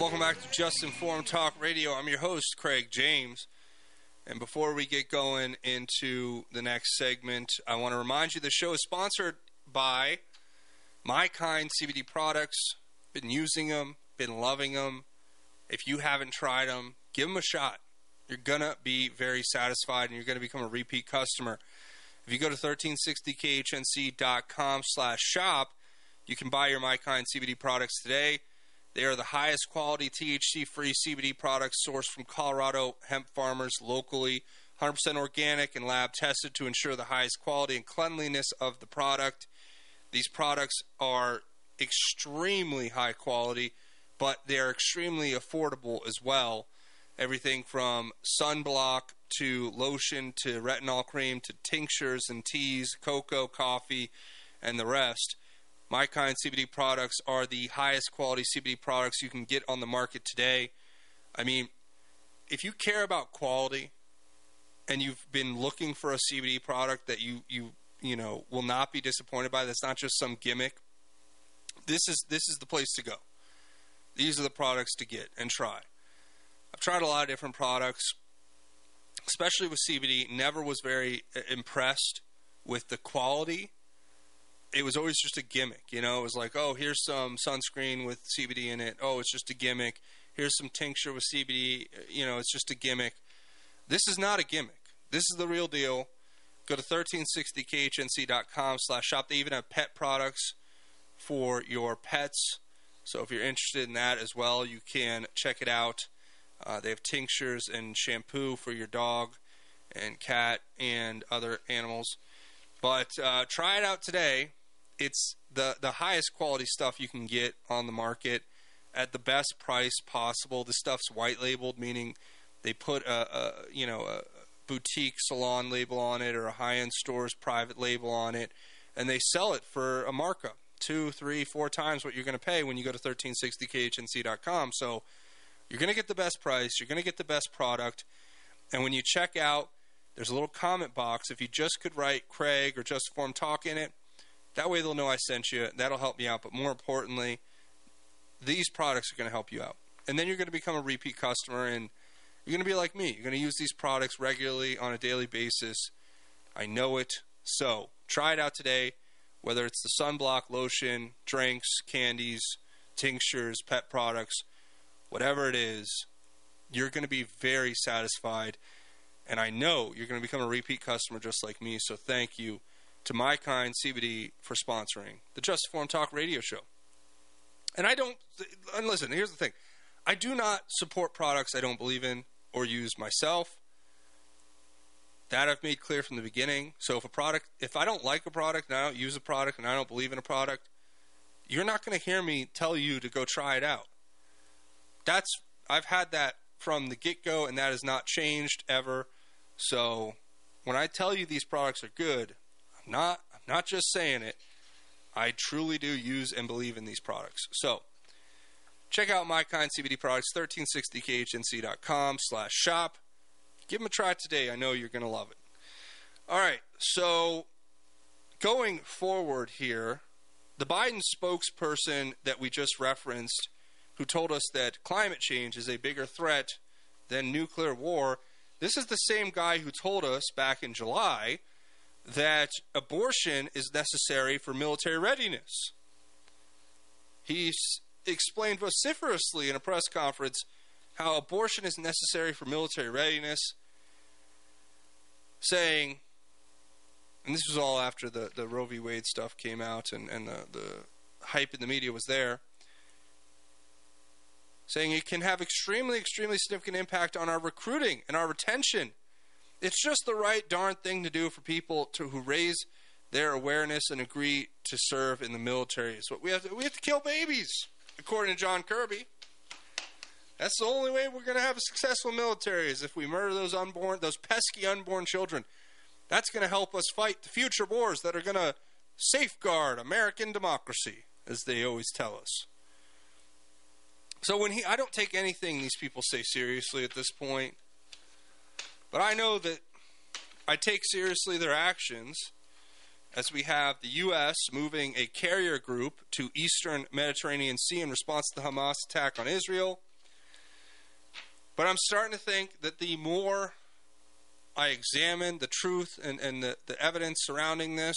Welcome back to Just Informed Talk Radio. I'm your host, Craig James. And before we get going into the next segment, I want to remind you the show is sponsored by MyKind CBD products. Been using them, been loving them. If you haven't tried them, give them a shot. You're going to be very satisfied and you're going to become a repeat customer. If you go to 1360khnc.com/shop, you can buy your MyKind CBD products today. They are the highest quality THC-free CBD products sourced from Colorado hemp farmers locally, 100% organic and lab-tested to ensure the highest quality and cleanliness of the product. These products are extremely high quality, but they are extremely affordable as well. Everything from sunblock to lotion to retinol cream to tinctures and teas, cocoa, coffee, and the rest. MyKind CBD products are the highest quality CBD products you can get on the market today. I mean, if you care about quality and you've been looking for a CBD product that you know will not be disappointed by, that's not just some gimmick, this is the place to go. These are the products to get and try. I've tried a lot of different products, especially with CBD. Never was very impressed with the quality. It was always just a gimmick, you know. It was like, oh, here's some sunscreen with CBD in it. Oh, it's just a gimmick. Here's some tincture with CBD. You know, it's just a gimmick. This is not a gimmick. This is the real deal. Go to 1360khnc.com/shop. They even have pet products for your pets. So if you're interested in that as well, you can check it out. They have tinctures and shampoo for your dog and cat and other animals. But try it out today. It's the highest quality stuff you can get on the market at the best price possible. This stuff's white labeled, meaning they put a boutique salon label on it or a high-end store's private label on it, and they sell it for a markup, 2, 3, 4 times what you're going to pay when you go to 1360khnc.com. So you're going to get the best price. You're going to get the best product. And when you check out, there's a little comment box. If you just could write Craig or Just Form Talk in it, that way they'll know I sent you. That'll help me out. But more importantly, these products are going to help you out. And then you're going to become a repeat customer, and you're going to be like me. You're going to use these products regularly on a daily basis. I know it. So try it out today, whether it's the sunblock, lotion, drinks, candies, tinctures, pet products, whatever it is. You're going to be very satisfied, and I know you're going to become a repeat customer just like me. So thank you to MyKind CBD for sponsoring the Just Form Talk radio show. And listen, here's the thing. I do not support products I don't believe in or use myself. That I've made clear from the beginning. So if I don't like a product and I don't use a product and I don't believe in a product, you're not going to hear me tell you to go try it out. I've had that from the get-go, and that has not changed ever. So when I tell you these products are good, I'm not just saying it. I truly do use and believe in these products. So check out MyKind CBD products, 1360khnc.com/shop. Give them a try today. I know you're going to love it. All right, so going forward here, the Biden spokesperson that we just referenced, who told us that climate change is a bigger threat than nuclear war, this is the same guy who told us back in July that abortion is necessary for military readiness. He explained vociferously in a press conference how abortion is necessary for military readiness, saying, and this was all after the Roe v. Wade stuff came out and the hype in the media was there, saying it can have extremely, extremely significant impact on our recruiting and our retention. It's just the right darn thing to do for people who raise their awareness and agree to serve in the military. So we have to kill babies, according to John Kirby. That's the only way we're going to have a successful military, is if we murder those pesky unborn children. That's going to help us fight the future wars that are going to safeguard American democracy, as they always tell us. So I don't take anything these people say seriously at this point, but I know that I take seriously their actions, as we have the U.S. moving a carrier group to Eastern Mediterranean Sea in response to the Hamas attack on Israel. But I'm starting to think that the more I examine the truth and the evidence surrounding this,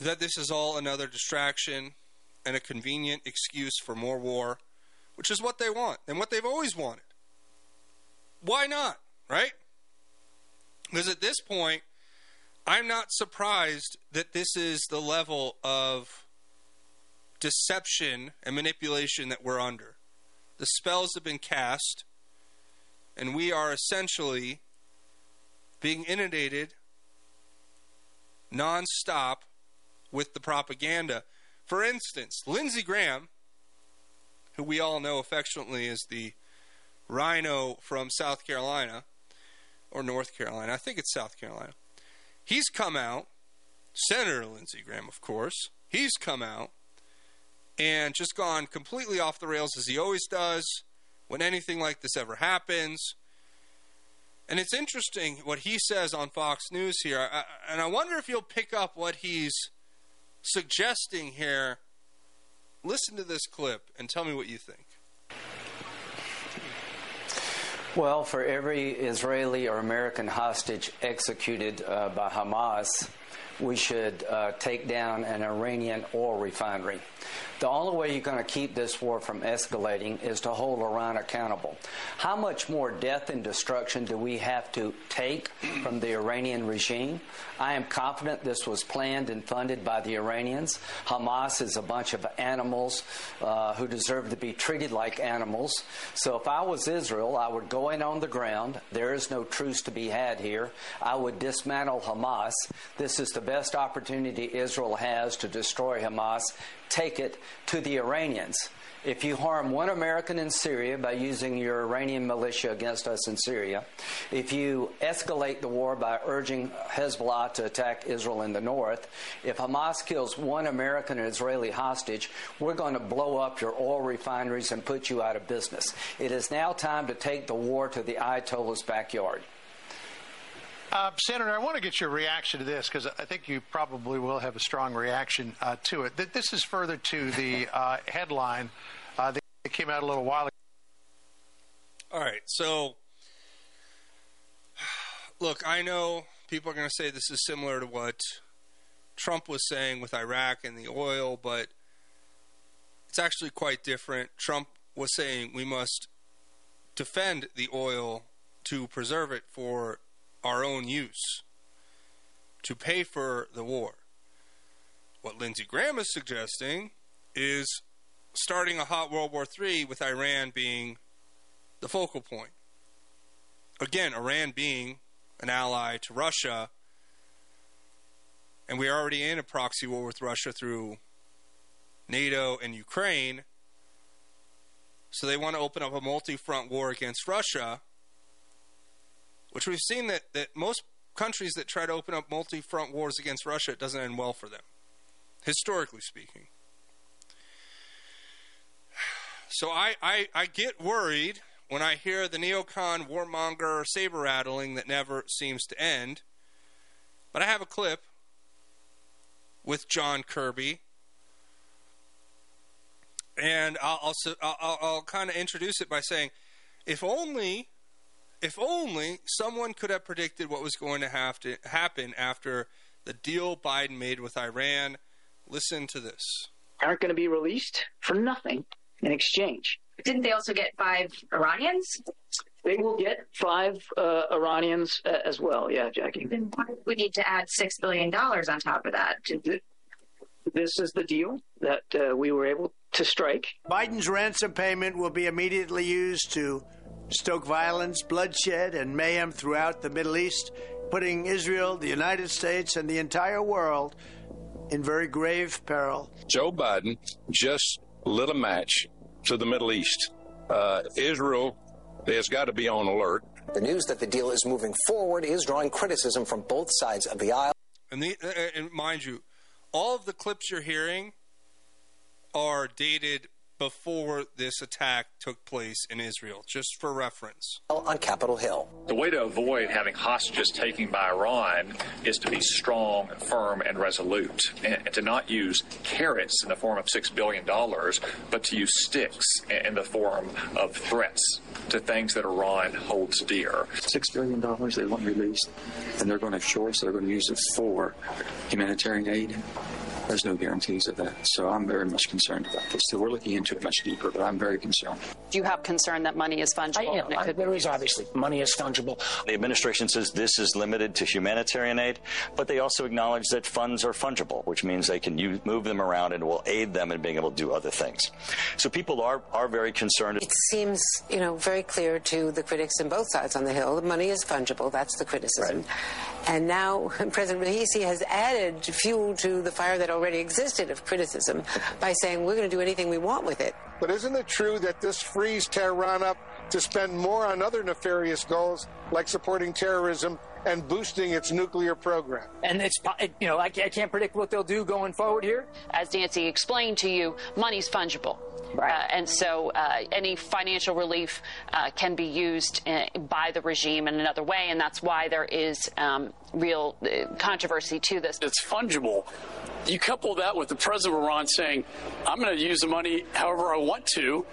that this is all another distraction and a convenient excuse for more war, which is what they want and what they've always wanted. Why not, right? Because at this point, I'm not surprised that this is the level of deception and manipulation that we're under. The spells have been cast, and we are essentially being inundated nonstop with the propaganda. For instance, Lindsey Graham, who we all know affectionately as the rhino from South Carolina, or North Carolina, I think it's South Carolina, he's come out, Senator Lindsey Graham, of course, he's come out and just gone completely off the rails, as he always does when anything like this ever happens. And it's interesting what he says on Fox News here, and I wonder if you'll pick up what he's suggesting here. Listen to this clip and tell me what you think. Well, for every Israeli or American hostage executed by Hamas, we should take down an Iranian oil refinery. The only way you're going to keep this war from escalating is to hold Iran accountable. How much more death and destruction do we have to take from the Iranian regime? I am confident this was planned and funded by the Iranians. Hamas is a bunch of animals who deserve to be treated like animals. So if I was Israel, I would go in on the ground. There is no truce to be had here. I would dismantle Hamas. This is the best opportunity Israel has to destroy Hamas. Take it to the Iranians. If you harm one American in Syria by using your Iranian militia against us in Syria, if you escalate the war by urging Hezbollah to attack Israel in the north, if Hamas kills one American and Israeli hostage, we're going to blow up your oil refineries and put you out of business. It is now time to take the war to the Ayatollah's backyard. Senator, I want to get your reaction to this, because I think you probably will have a strong reaction to it. This is further to the headline that came out a little while ago. All right. So, look, I know people are going to say this is similar to what Trump was saying with Iraq and the oil, but it's actually quite different. Trump was saying we must defend the oil to preserve it for our own use, to pay for the war. What Lindsey Graham is suggesting is starting a hot World War III with Iran being the focal point. Again, Iran being an ally to Russia, and we're already in a proxy war with Russia through NATO and Ukraine, so they want to open up a multi-front war against Russia, which we've seen that most countries that try to open up multi-front wars against Russia, it doesn't end well for them, historically speaking. So I get worried when I hear the neocon warmonger saber-rattling that never seems to end. But I have a clip with John Kirby, and I'll kind of introduce it by saying, if only someone could have predicted what was going to have to happen after the deal Biden made with Iran. Listen to this. Aren't going to be released for nothing in exchange. Didn't they also get 5 Iranians? They will get 5 Iranians as well. Yeah, Jackie. Then why would we need to add $6 billion on top of that? This is the deal that we were able to strike. Biden's ransom payment will be immediately used to stoke violence, bloodshed, and mayhem throughout the Middle East, putting Israel, the United States, and the entire world in very grave peril. Joe Biden just lit a match to the Middle East. Israel has got to be on alert. The news that the deal is moving forward is drawing criticism from both sides of the aisle. And mind you, all of the clips you're hearing are dated before this attack took place in Israel, just for reference. On Capitol Hill. The way to avoid having hostages taken by Iran is to be strong, firm, and resolute, and to not use carrots in the form of $6 billion, but to use sticks in the form of threats to things that Iran holds dear. $6 billion they want released, and they're going to short, so they're going to use it for humanitarian aid. There's no guarantees of that, so I'm very much concerned about this. So we're looking into it much deeper, but I'm very concerned. Do you have concern that money is fungible? There is, obviously. Money is fungible. The administration says this is limited to humanitarian aid, but they also acknowledge that funds are fungible, which means they can move them around and will aid them in being able to do other things. So people are very concerned. It seems, you know, very clear to the critics on both sides on the Hill, the money is fungible. That's the criticism. Right. And now President Raisi has added fuel to the fire that already existed of criticism by saying we're going to do anything we want with it. But isn't it true that this frees Tehran up to spend more on other nefarious goals like supporting terrorism and boosting its nuclear program? And it's, you know, I can't predict what they'll do going forward here. As Nancy explained to you, money's fungible. Right. And so any financial relief can be used by the regime in another way, and that's why there is real controversy to this. It's fungible. You couple that with the president of Iran saying, I'm going to use the money however I want to.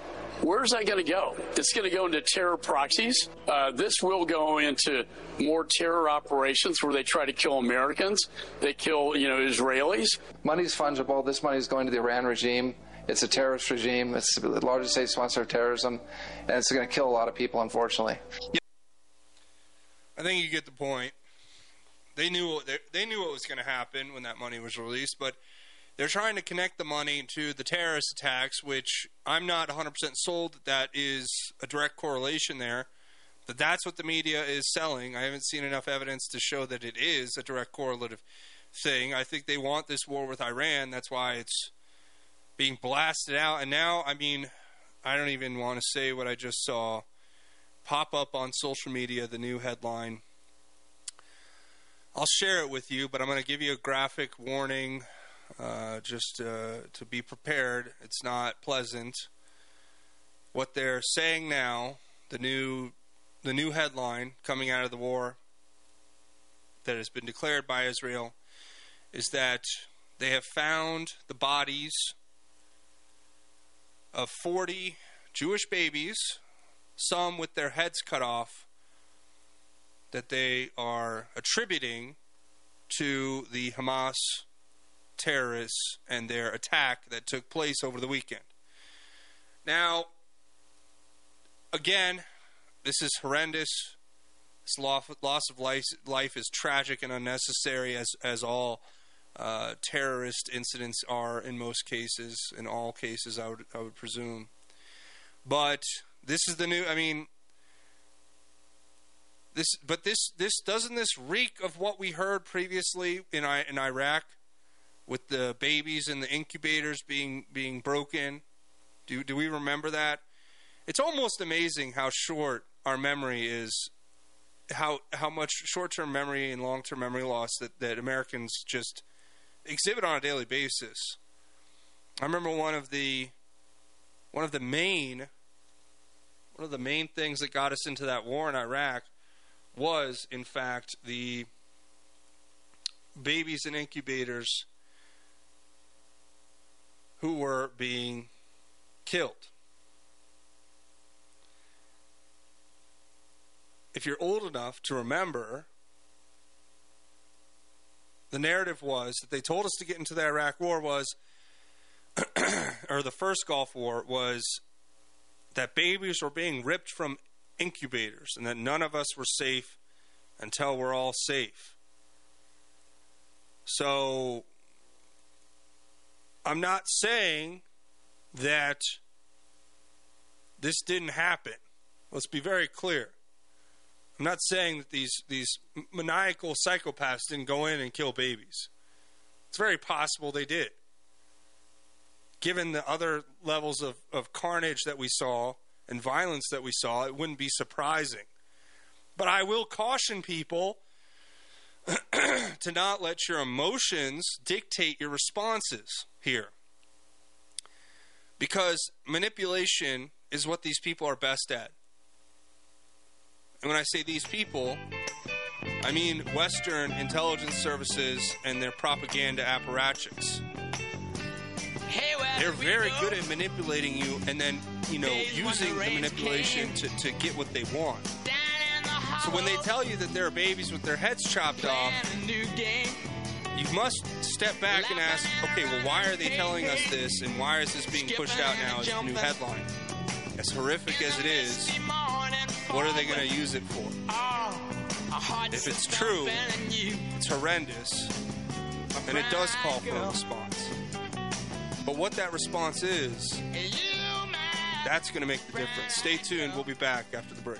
Where's that going to go? It's going to go into terror proxies. This will go into more terror operations where they try to kill Americans. They kill, you know, Israelis. Money's fungible. This money is going to the Iran regime. It's a terrorist regime. It's the largest state sponsor of terrorism, and it's going to kill a lot of people, unfortunately. I think you get the point. They knew what was going to happen when that money was released, but they're trying to connect the money to the terrorist attacks, which I'm not 100% sold that that is a direct correlation there, but that's what the media is selling. I haven't seen enough evidence to show that it is a direct correlative thing. I think they want this war with Iran. That's why it's being blasted out. And now, I mean, I don't even want to say what I just saw pop up on social media, the new headline. I'll share it with you, but I'm going to give you a graphic warning just to be prepared. It's not pleasant. What they're saying now, the new headline coming out of the war that has been declared by Israel, is that they have found the bodies of 40 Jewish babies, some with their heads cut off, that they are attributing to the Hamas terrorists and their attack that took place over the weekend. Now, again, this is horrendous. This loss of life is tragic and unnecessary, as all terrorist incidents are in most cases, in all cases, I would presume. But this is the new, I mean, this doesn't reek of what we heard previously in Iraq, with the babies and the incubators being broken? Do we remember that? It's almost amazing how short our memory is, how much short-term memory and long-term memory loss that Americans just exhibit on a daily basis. I remember one of the main things that got us into that war in Iraq was, in fact, the babies in incubators who were being killed. If you're old enough to remember, the narrative was that they told us to get into the Iraq war was, or the first Gulf War was, that babies were being ripped from incubators and that none of us were safe until we're all safe. So I'm not saying that this didn't happen. Let's be very clear. I'm not saying that these maniacal psychopaths didn't go in and kill babies. It's very possible they did, given the other levels of carnage that we saw and violence that we saw. It wouldn't be surprising. But I will caution people to not let your emotions dictate your responses here, because manipulation is what these people are best at. And when I say these people, I mean Western intelligence services and their propaganda apparatchus. They're very good at manipulating you and then, you know, using the manipulation to get what they want. So when they tell you that there are babies with their heads chopped off, you must step back and ask, okay, well, why are they telling us this, and why is this being pushed out now as a new headline? As horrific as it is, what are they going to use it for? If it's true, it's horrendous, and it does call for a response. But what that response is, that's going to make the difference. Stay tuned. We'll be back after the break.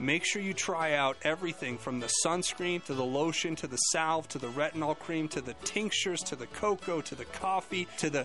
Make sure you try out everything from the sunscreen to the lotion to the salve to the retinol cream to the tinctures to the cocoa to the coffee to the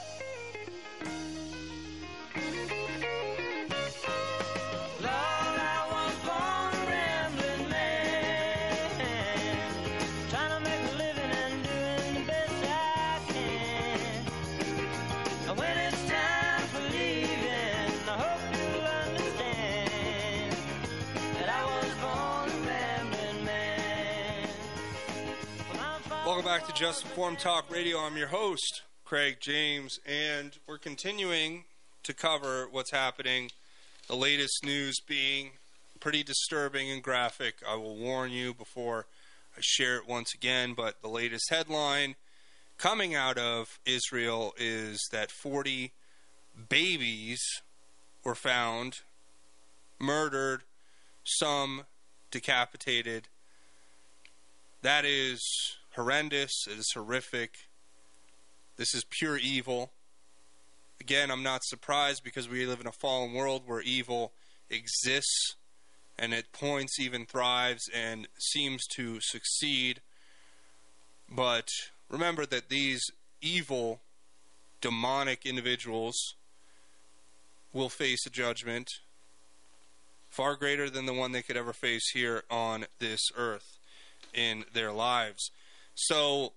Welcome back to Just Informed Talk Radio. I'm your host, Craig James, and we're continuing to cover what's happening. The latest news being pretty disturbing and graphic. I will warn you before I share it once again, but the latest headline coming out of Israel is that 40 babies were found murdered, some decapitated. That is horrendous. It is horrific. This is pure evil. Again, I'm not surprised because we live in a fallen world where evil exists and at points even thrives and seems to succeed. But remember that these evil, demonic individuals will face a judgment far greater than the one they could ever face here on this earth in their lives. So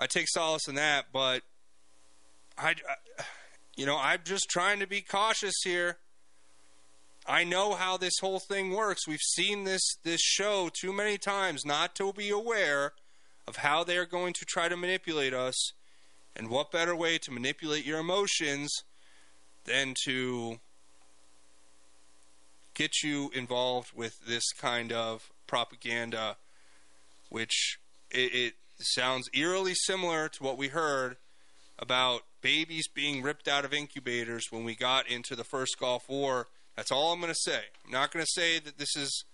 I take solace in that, but I'm just trying to be cautious here. I know how this whole thing works. We've seen this show too many times not to be aware of how they are going to try to manipulate us, and what better way to manipulate your emotions than to get you involved with this kind of propaganda, which it sounds eerily similar to what we heard about babies being ripped out of incubators when we got into the first Gulf War. That's all I'm going to say. I'm not going to say that this is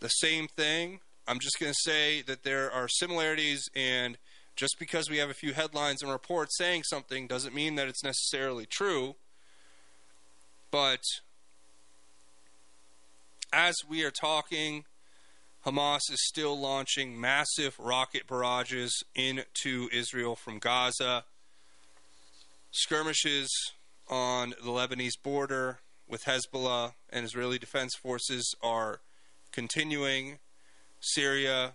the same thing. I'm just going to say that there are similarities, and just because we have a few headlines and reports saying something doesn't mean that it's necessarily true. But as we are talking, Hamas is still launching massive rocket barrages into Israel from Gaza. Skirmishes on the Lebanese border with Hezbollah and Israeli Defense Forces are continuing. Syria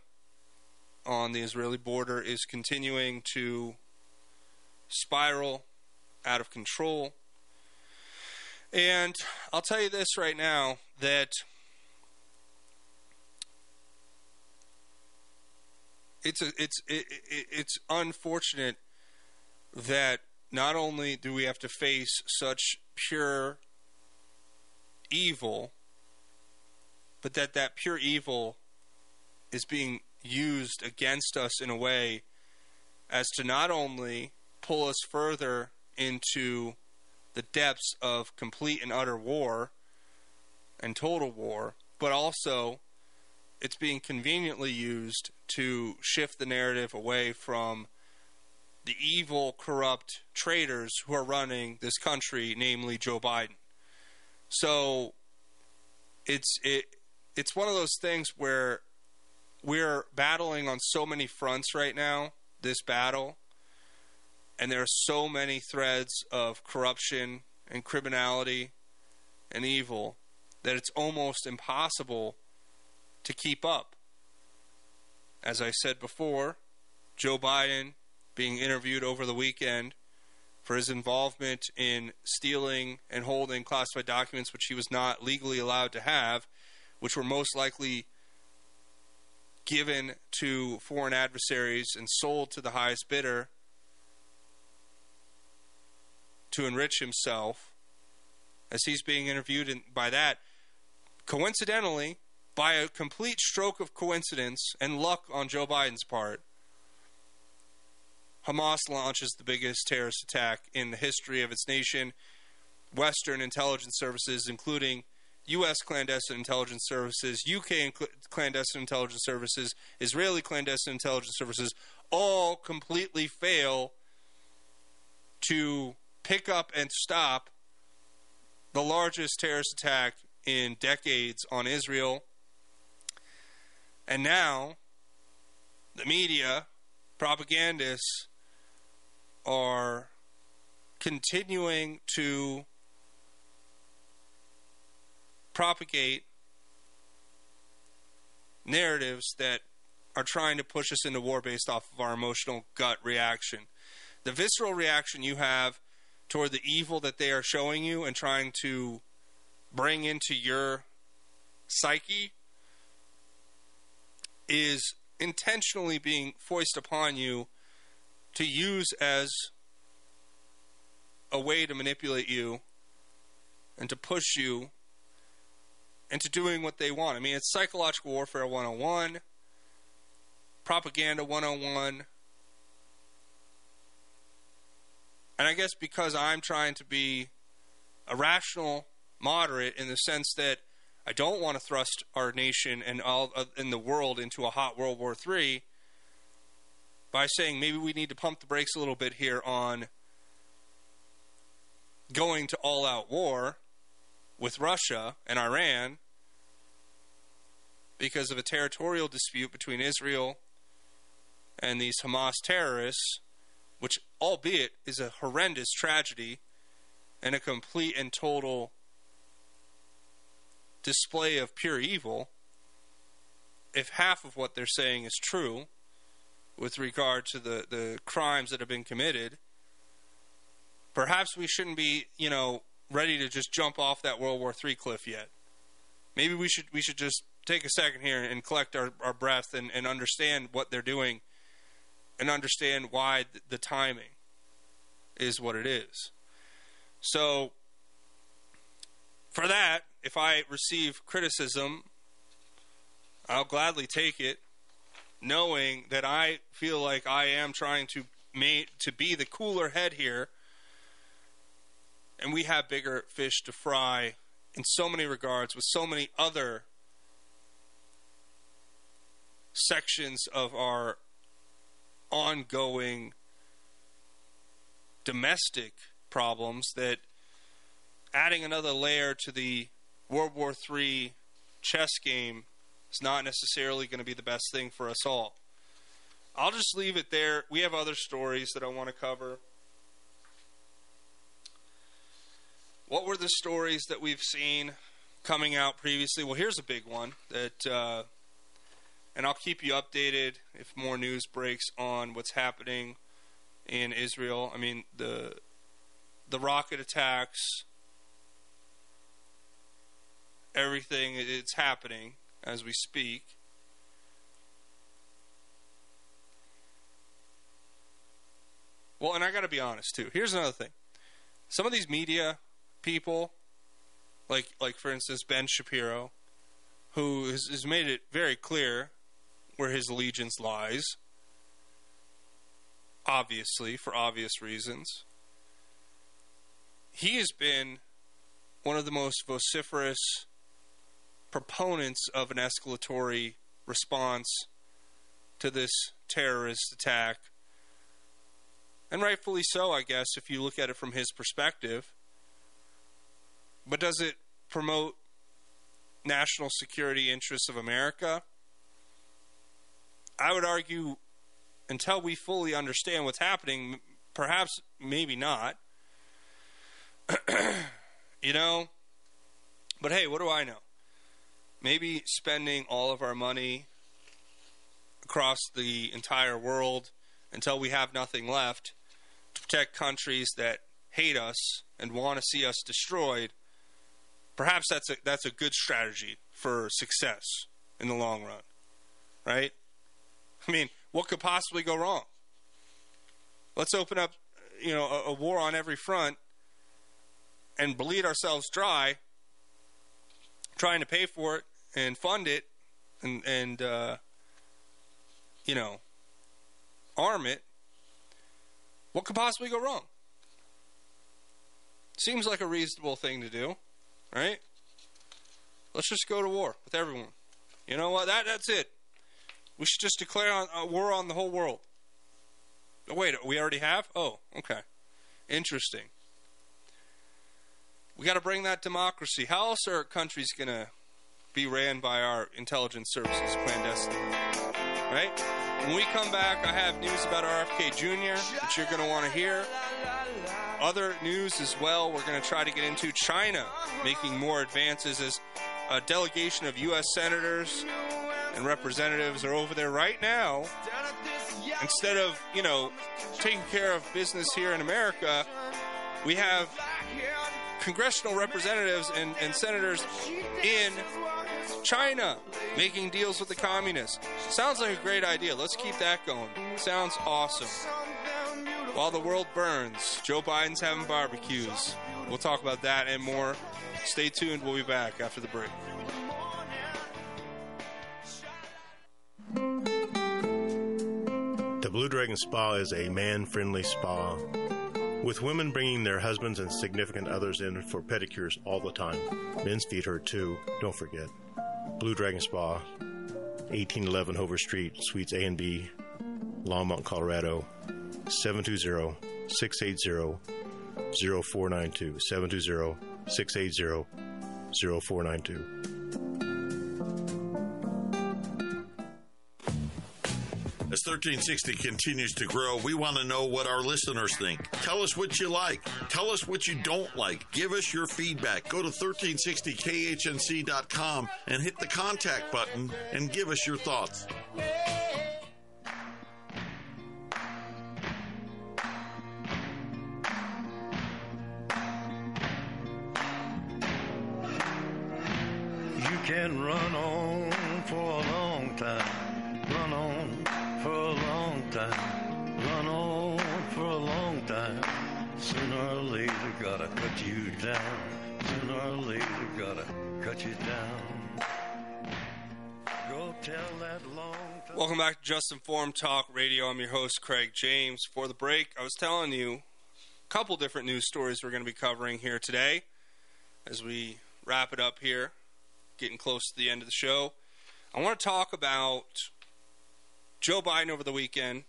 on the Israeli border is continuing to spiral out of control. And I'll tell you this right now, that it's unfortunate that not only do we have to face such pure evil, but that pure evil is being used against us in a way as to not only pull us further into the depths of complete and utter war and total war, but also it's being conveniently used to shift the narrative away from the evil, corrupt traitors who are running this country, namely Joe Biden. So it's one of those things where we're battling on so many fronts right now, this battle, and there are so many threads of corruption and criminality and evil that it's almost impossible to keep up. As I said before, Joe Biden being interviewed over the weekend for his involvement in stealing and holding classified documents which he was not legally allowed to have, which were most likely given to foreign adversaries and sold to the highest bidder to enrich himself, as he's being interviewed by that, coincidentally, by a complete stroke of coincidence and luck on Joe Biden's part, Hamas launches the biggest terrorist attack in the history of its nation. Western intelligence services, including U.S. clandestine intelligence services, U.K. clandestine intelligence services, Israeli clandestine intelligence services, all completely fail to pick up and stop the largest terrorist attack in decades on Israel. And now the media, propagandists, are continuing to propagate narratives that are trying to push us into war based off of our emotional gut reaction. The visceral reaction you have toward the evil that they are showing you and trying to bring into your psyche is intentionally being foisted upon you to use as a way to manipulate you and to push you into doing what they want. I mean, it's psychological warfare 101, propaganda 101. And I guess because I'm trying to be a rational moderate in the sense that I don't want to thrust our nation and all in the world into a hot World War III by saying maybe we need to pump the brakes a little bit here on going to all-out war with Russia and Iran because of a territorial dispute between Israel and these Hamas terrorists, which, albeit, is a horrendous tragedy and a complete and total display of pure evil, if half of what they're saying is true with regard to the crimes that have been committed. Perhaps we shouldn't be, ready to just jump off that World War III cliff yet. Maybe we should just take a second here and collect our breath and understand what they're doing and understand why the timing is what it is. So for that, if I receive criticism, I'll gladly take it, knowing that I feel like I am trying to be the cooler head here. And we have bigger fish to fry in so many regards with so many other sections of our ongoing domestic problems that adding another layer to the World War III chess game is not necessarily going to be the best thing for us all. I'll just leave it there. We have other stories that I want to cover. What were the stories that we've seen coming out previously? Well, here's a big one that, and I'll keep you updated if more news breaks on what's happening in Israel. I mean, the rocket attacks, everything, it's happening as we speak. Well, and I got to be honest too. Here's another thing. Some of these media people, like for instance Ben Shapiro, who has made it very clear where his allegiance lies, obviously, for obvious reasons. He has been one of the most vociferous proponents of an escalatory response to this terrorist attack. And rightfully so, I guess, if you look at it from his perspective. But does it promote national security interests of America? I would argue until we fully understand what's happening, perhaps maybe not. But hey, what do I know? Maybe spending all of our money across the entire world until we have nothing left to protect countries that hate us and want to see us destroyed, perhaps that's a good strategy for success in the long run. right? I mean, what could possibly go wrong? Let's open up, you know, a war on every front and bleed ourselves dry trying to pay for it and fund it and you know, arm it. What could possibly go wrong? Seems like a reasonable thing to do, right? Let's just go to war with everyone. You know what? That's it. We should just declare a war on the whole world. Oh, wait, we already have? Oh, okay. Interesting. We got to bring that democracy. How else are countries going to be ran by our intelligence services clandestinely? Right? When we come back, I have news about RFK Jr. that you're going to want to hear. Other news as well, we're going to try to get into China making more advances as a delegation of U.S. senators and representatives are over there right now. Instead of, you know, taking care of business here in America, we have congressional representatives and senators in China making deals with the communists. Sounds like a great idea. Let's keep that going. Sounds awesome. While the world burns, Joe Biden's having barbecues. We'll talk about that and more. Stay tuned. We'll be back after the break. The Blue Dragon Spa is a man-friendly spa, with women bringing their husbands and significant others in for pedicures all the time. Men's feet hurt too, don't forget. Blue Dragon Spa, 1811 Hoover Street, Suites A and B, Longmont, Colorado, 720-680-0492, 720-680-0492. As 1360 continues to grow, we want to know what our listeners think. Tell us what you like. Tell us what you don't like. Give us your feedback. Go to 1360khnc.com and hit the contact button and give us your thoughts. You can run on for a long time. Run on for a long time, run on for a long time. Sooner or later, gotta cut you down. Sooner or later, gotta cut you down. Go tell that long time. Welcome back to Just Informed Talk Radio. I'm your host, Craig James. For the break, I was telling you a couple different news stories we're going to be covering here today as we wrap it up here, getting close to the end of the show. I want to talk about Joe Biden over the weekend,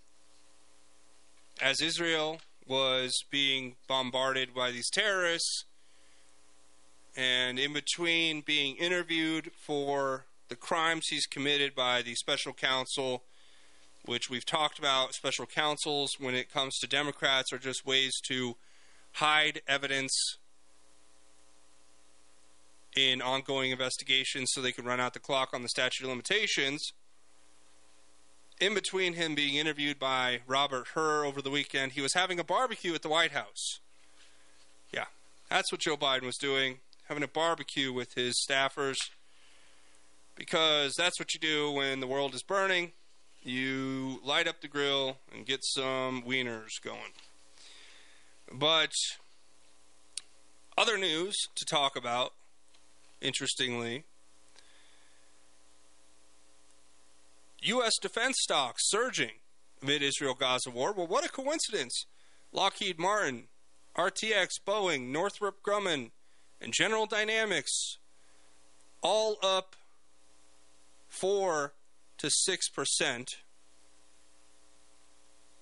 as Israel was being bombarded by these terrorists, and in between being interviewed for the crimes he's committed by the special counsel, which we've talked about. Special counsels, when it comes to Democrats, are just ways to hide evidence in ongoing investigations so they can run out the clock on the statute of limitations. In between him being interviewed by Robert Hur over the weekend, he was having a barbecue at the White House. Yeah, that's what Joe Biden was doing, having a barbecue with his staffers, because that's what you do when the world is burning. You light up the grill and get some wieners going. But other news to talk about, interestingly, U.S. defense stocks surging amid Israel-Gaza war. Well, what a coincidence. Lockheed Martin, RTX, Boeing, Northrop Grumman, and General Dynamics all up 4 to 6%,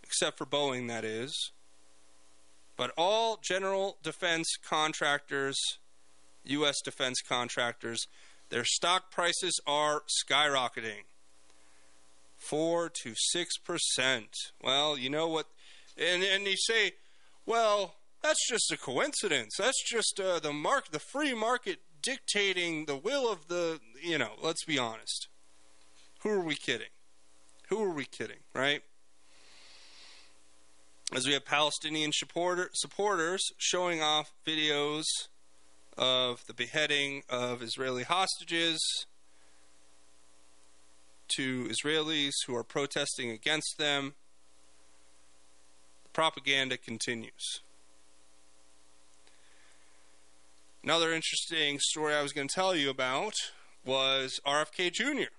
except for Boeing, that is. But all general defense contractors, U.S. defense contractors, their stock prices are skyrocketing. 4 to 6%. Well, you know what? And you say, well, that's just a coincidence. That's just the free market dictating the will of the. You know, let's be honest. Who are we kidding? Who are we kidding? Right? As we have Palestinian supporters showing off videos of the beheading of Israeli hostages. to Israelis who are protesting against them. The propaganda continues. Another interesting story I was going to tell you about was RFK Jr.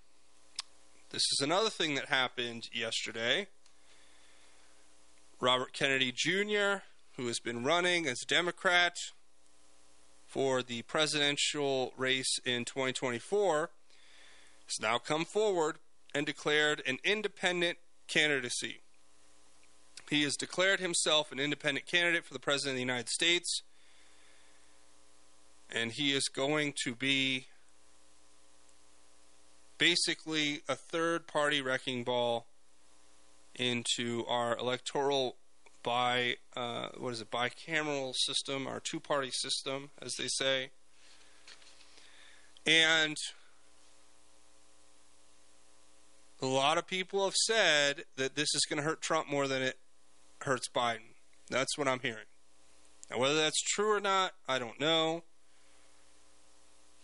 This is another thing that happened yesterday. Robert Kennedy Jr., who has been running as a Democrat for the presidential race in 2024, has now come forward and declared an independent candidacy. He has declared himself an independent candidate for the President of the United States, and he is going to be basically a third-party wrecking ball into our electoral bicameral system, our two-party system, as they say. And a lot of people have said that this is going to hurt Trump more than it hurts Biden. That's what I'm hearing. Now, whether that's true or not, I don't know.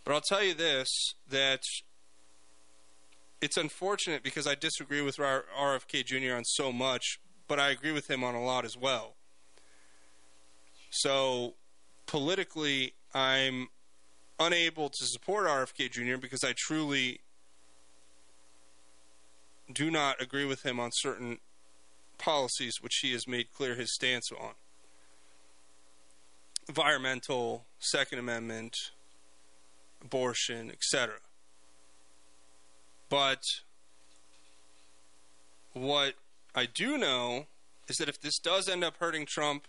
But I'll tell you this, that it's unfortunate because I disagree with RFK Jr. on so much, but I agree with him on a lot as well. So politically, I'm unable to support RFK Jr. because I truly do not agree with him on certain policies which he has made clear his stance on. Environmental, Second Amendment, abortion, etc. But what I do know is that if this does end up hurting Trump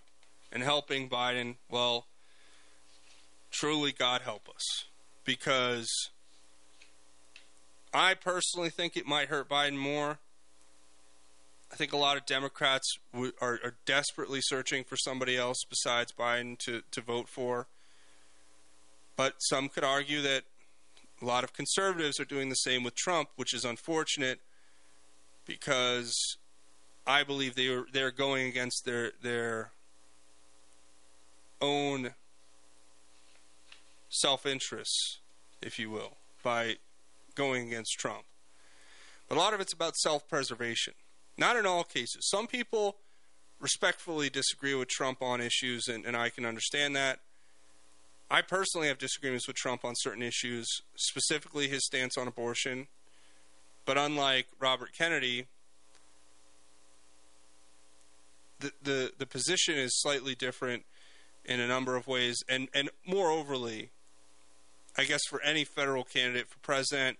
and helping Biden, well, truly God help us. Because I personally think it might hurt Biden more. I think a lot of Democrats are desperately searching for somebody else besides Biden to vote for. But some could argue that a lot of conservatives are doing the same with Trump, which is unfortunate because I believe they're going against their own self-interests, if you will, by going against Trump. But a lot of it's about self-preservation. Not in all cases. Some people respectfully disagree with Trump on issues, and I can understand that. I personally have disagreements with Trump on certain issues, specifically his stance on abortion. But unlike Robert Kennedy, the position is slightly different in a number of ways. And more overly, I guess for any federal candidate for president,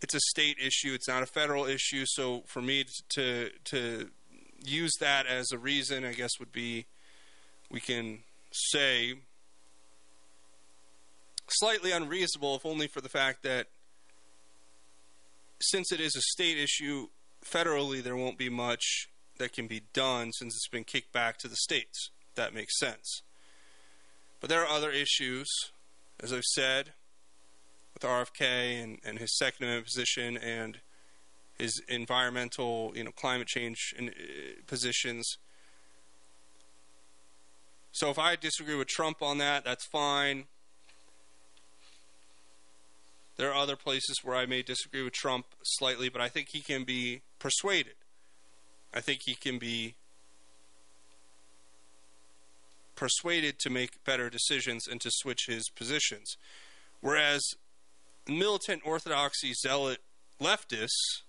it's a state issue. It's not a federal issue. So for me to use that as a reason, I guess would be, we can say, slightly unreasonable, if only for the fact that since it is a state issue, federally there won't be much that can be done since it's been kicked back to the states. That makes sense. But there are other issues, as I've said, with RFK and his Second Amendment position and his environmental, climate change positions. So if I disagree with Trump on that, that's fine. There are other places where I may disagree with Trump slightly, but I think he can be persuaded. I think he can be persuaded to make better decisions and to switch his positions. Whereas militant orthodoxy zealot leftists,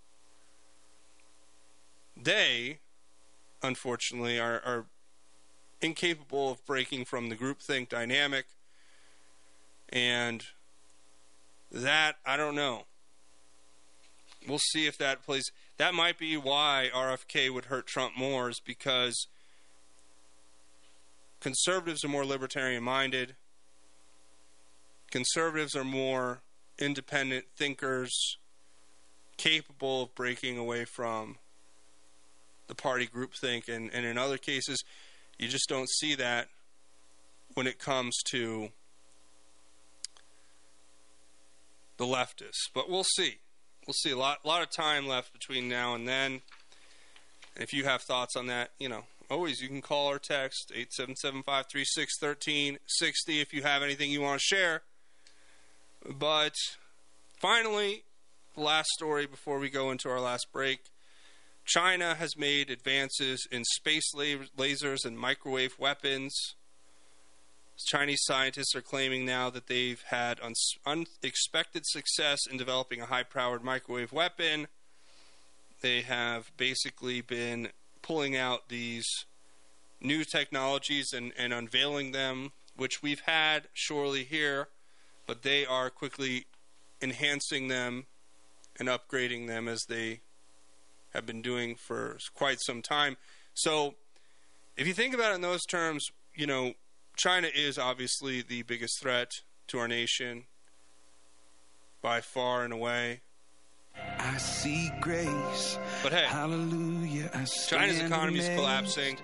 they, unfortunately, are incapable of breaking from the groupthink dynamic, and that, I don't know. We'll see if that plays. That might be why RFK would hurt Trump more, is because conservatives are more libertarian-minded. Conservatives are more independent thinkers, capable of breaking away from the party groupthink. And in other cases, you just don't see that when it comes to the leftists. But we'll see. We'll see. A lot of time left between now and then. And if you have thoughts on that, always you can call or text 877-536-1360 if you have anything you want to share. But finally, last story before we go into our last break. China has made advances in space lasers and microwave weapons. Chinese scientists are claiming now that they've had unexpected success in developing a high-powered microwave weapon. They have basically been pulling out these new technologies and unveiling them, which we've had surely here, but they are quickly enhancing them and upgrading them as they have been doing for quite some time. So if you think about it in those terms, you know, China is obviously the biggest threat to our nation by far and away. I see grace. But hey, hallelujah, China's economy is collapsing.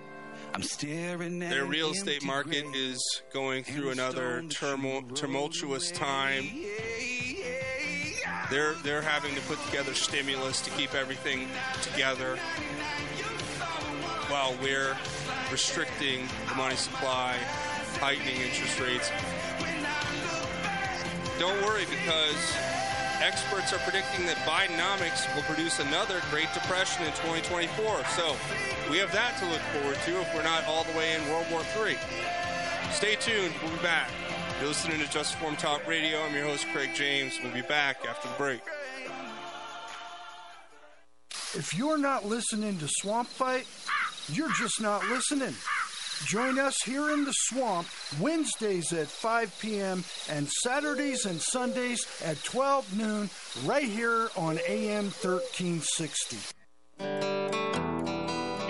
I'm staring at their real estate market is going through another tumultuous time. They're having to put together stimulus to keep everything together while we're restricting the money supply, heightening interest rates. Don't worry, because experts are predicting that Bidenomics will produce another Great Depression in 2024. So we have that to look forward to if we're not all the way in World War III. Stay tuned. We'll be back. You're listening to Just Form Talk Radio. I'm your host, Craig James. We'll be back after the break. If you're not listening to Swamp Fight, you're just not listening. Join us here in the swamp Wednesdays at 5 p.m. and Saturdays and Sundays at 12 noon right here on AM 1360.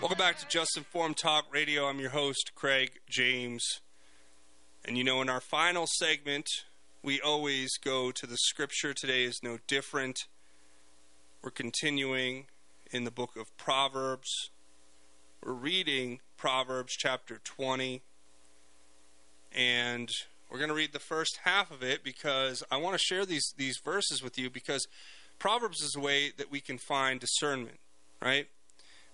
Welcome back to Just Informed Talk Radio. I'm your host, Craig James. And you know, in our final segment, we always go to the scripture. Today is no different. We're continuing in the book of Proverbs. We're reading Proverbs chapter 20. And we're going to read the first half of it because I want to share these verses with you, because Proverbs is a way that we can find discernment, right?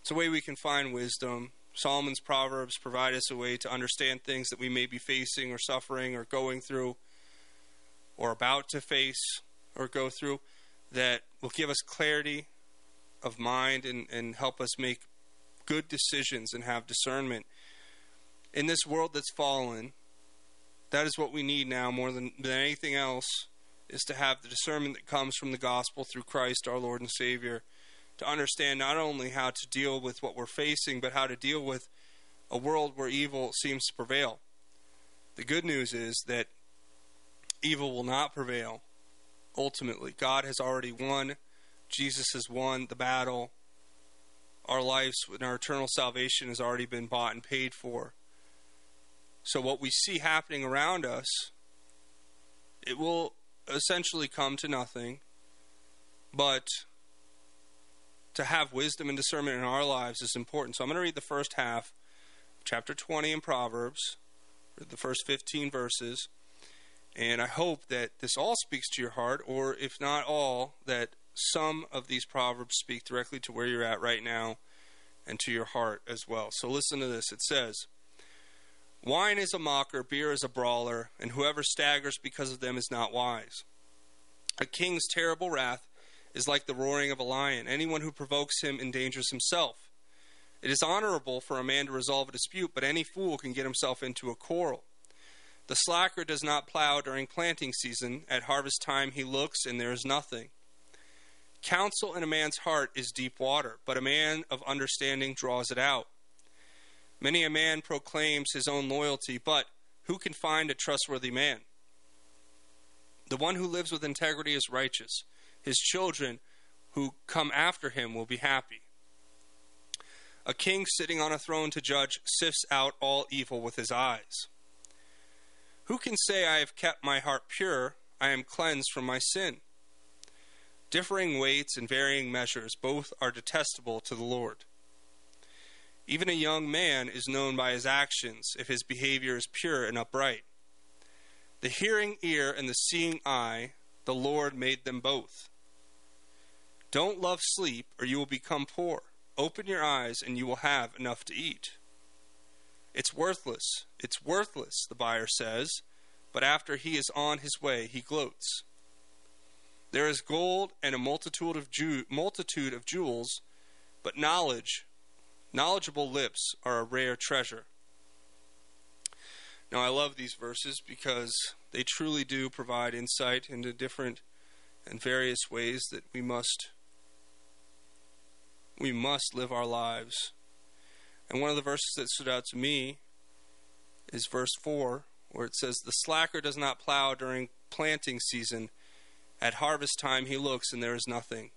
It's a way we can find wisdom. Solomon's Proverbs provide us a way to understand things that we may be facing or suffering or going through or about to face or go through, that will give us clarity of mind and help us make good decisions and have discernment. In this world that's fallen, that is what we need now more than anything else, is to have the discernment that comes from the gospel through Christ our Lord and Savior, to understand not only how to deal with what we're facing, but how to deal with a world where evil seems to prevail. The good news is that evil will not prevail, ultimately. God has already won. Jesus has won the battle. Our lives and our eternal salvation has already been bought and paid for. So what we see happening around us, it will essentially come to nothing, but to have wisdom and discernment in our lives is important. So I'm going to read the first half, chapter 20 in Proverbs, the first 15 verses. And I hope that this all speaks to your heart, or if not all, that some of these Proverbs speak directly to where you're at right now and to your heart as well. So listen to this. It says, "Wine is a mocker, beer is a brawler, and whoever staggers because of them is not wise. A king's terrible wrath is like the roaring of a lion. Anyone who provokes him endangers himself. It is honorable for a man to resolve a dispute, but any fool can get himself into a quarrel. The slacker does not plow during planting season. At harvest time he looks, and there is nothing. Counsel in a man's heart is deep water, but a man of understanding draws it out. Many a man proclaims his own loyalty, but who can find a trustworthy man? The one who lives with integrity is righteous. His children who come after him will be happy. A king sitting on a throne to judge sifts out all evil with his eyes. Who can say, I have kept my heart pure, I am cleansed from my sin? Differing weights and varying measures, both are detestable to the Lord. Even a young man is known by his actions if his behavior is pure and upright. The hearing ear and the seeing eye, the Lord made them both. Don't love sleep, or you will become poor. Open your eyes, and you will have enough to eat. It's worthless, the buyer says, but after he is on his way, he gloats. There is gold and a multitude of jewels, but knowledgeable lips are a rare treasure. Now, I love these verses because they truly do provide insight into different and various ways that we must live our lives. And one of the verses that stood out to me is verse 4, where it says, the slacker does not plow during planting season. At harvest time he looks and there is nothing.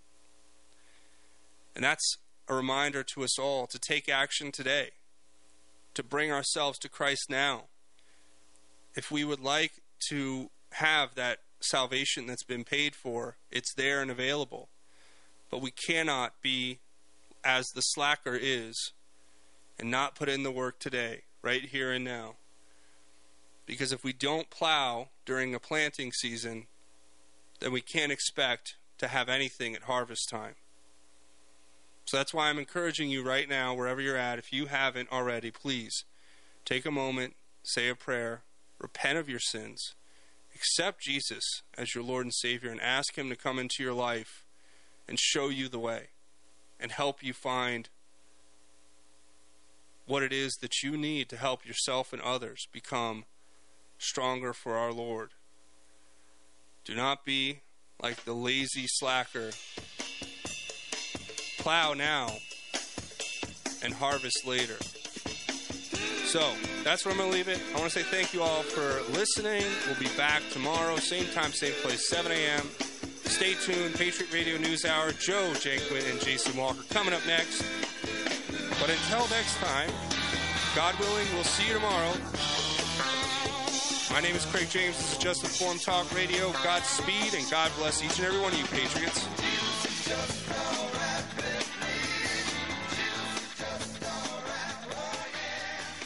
And that's a reminder to us all to take action today, to bring ourselves to Christ now. If we would like to have that salvation that's been paid for, it's there and available. But we cannot be as the slacker is and not put in the work today, right here and now. Because if we don't plow during a planting season, then we can't expect to have anything at harvest time. So that's why I'm encouraging you right now, wherever you're at, if you haven't already, please take a moment, say a prayer, repent of your sins, accept Jesus as your Lord and Savior, and ask him to come into your life and show you the way and help you find what it is that you need to help yourself and others become stronger for our Lord. Do not be like the lazy slacker. Plow now and harvest later. So that's where I'm going to leave it. I want to say thank you all for listening. We'll be back tomorrow, same time, same place, 7 a.m. Stay tuned. Patriot Radio News Hour, Joe Janquin and Jason Walker coming up next. But until next time, God willing, we'll see you tomorrow. My name is Craig James. This is Just Informed Talk Radio. Godspeed and God bless each and every one of you, Patriots.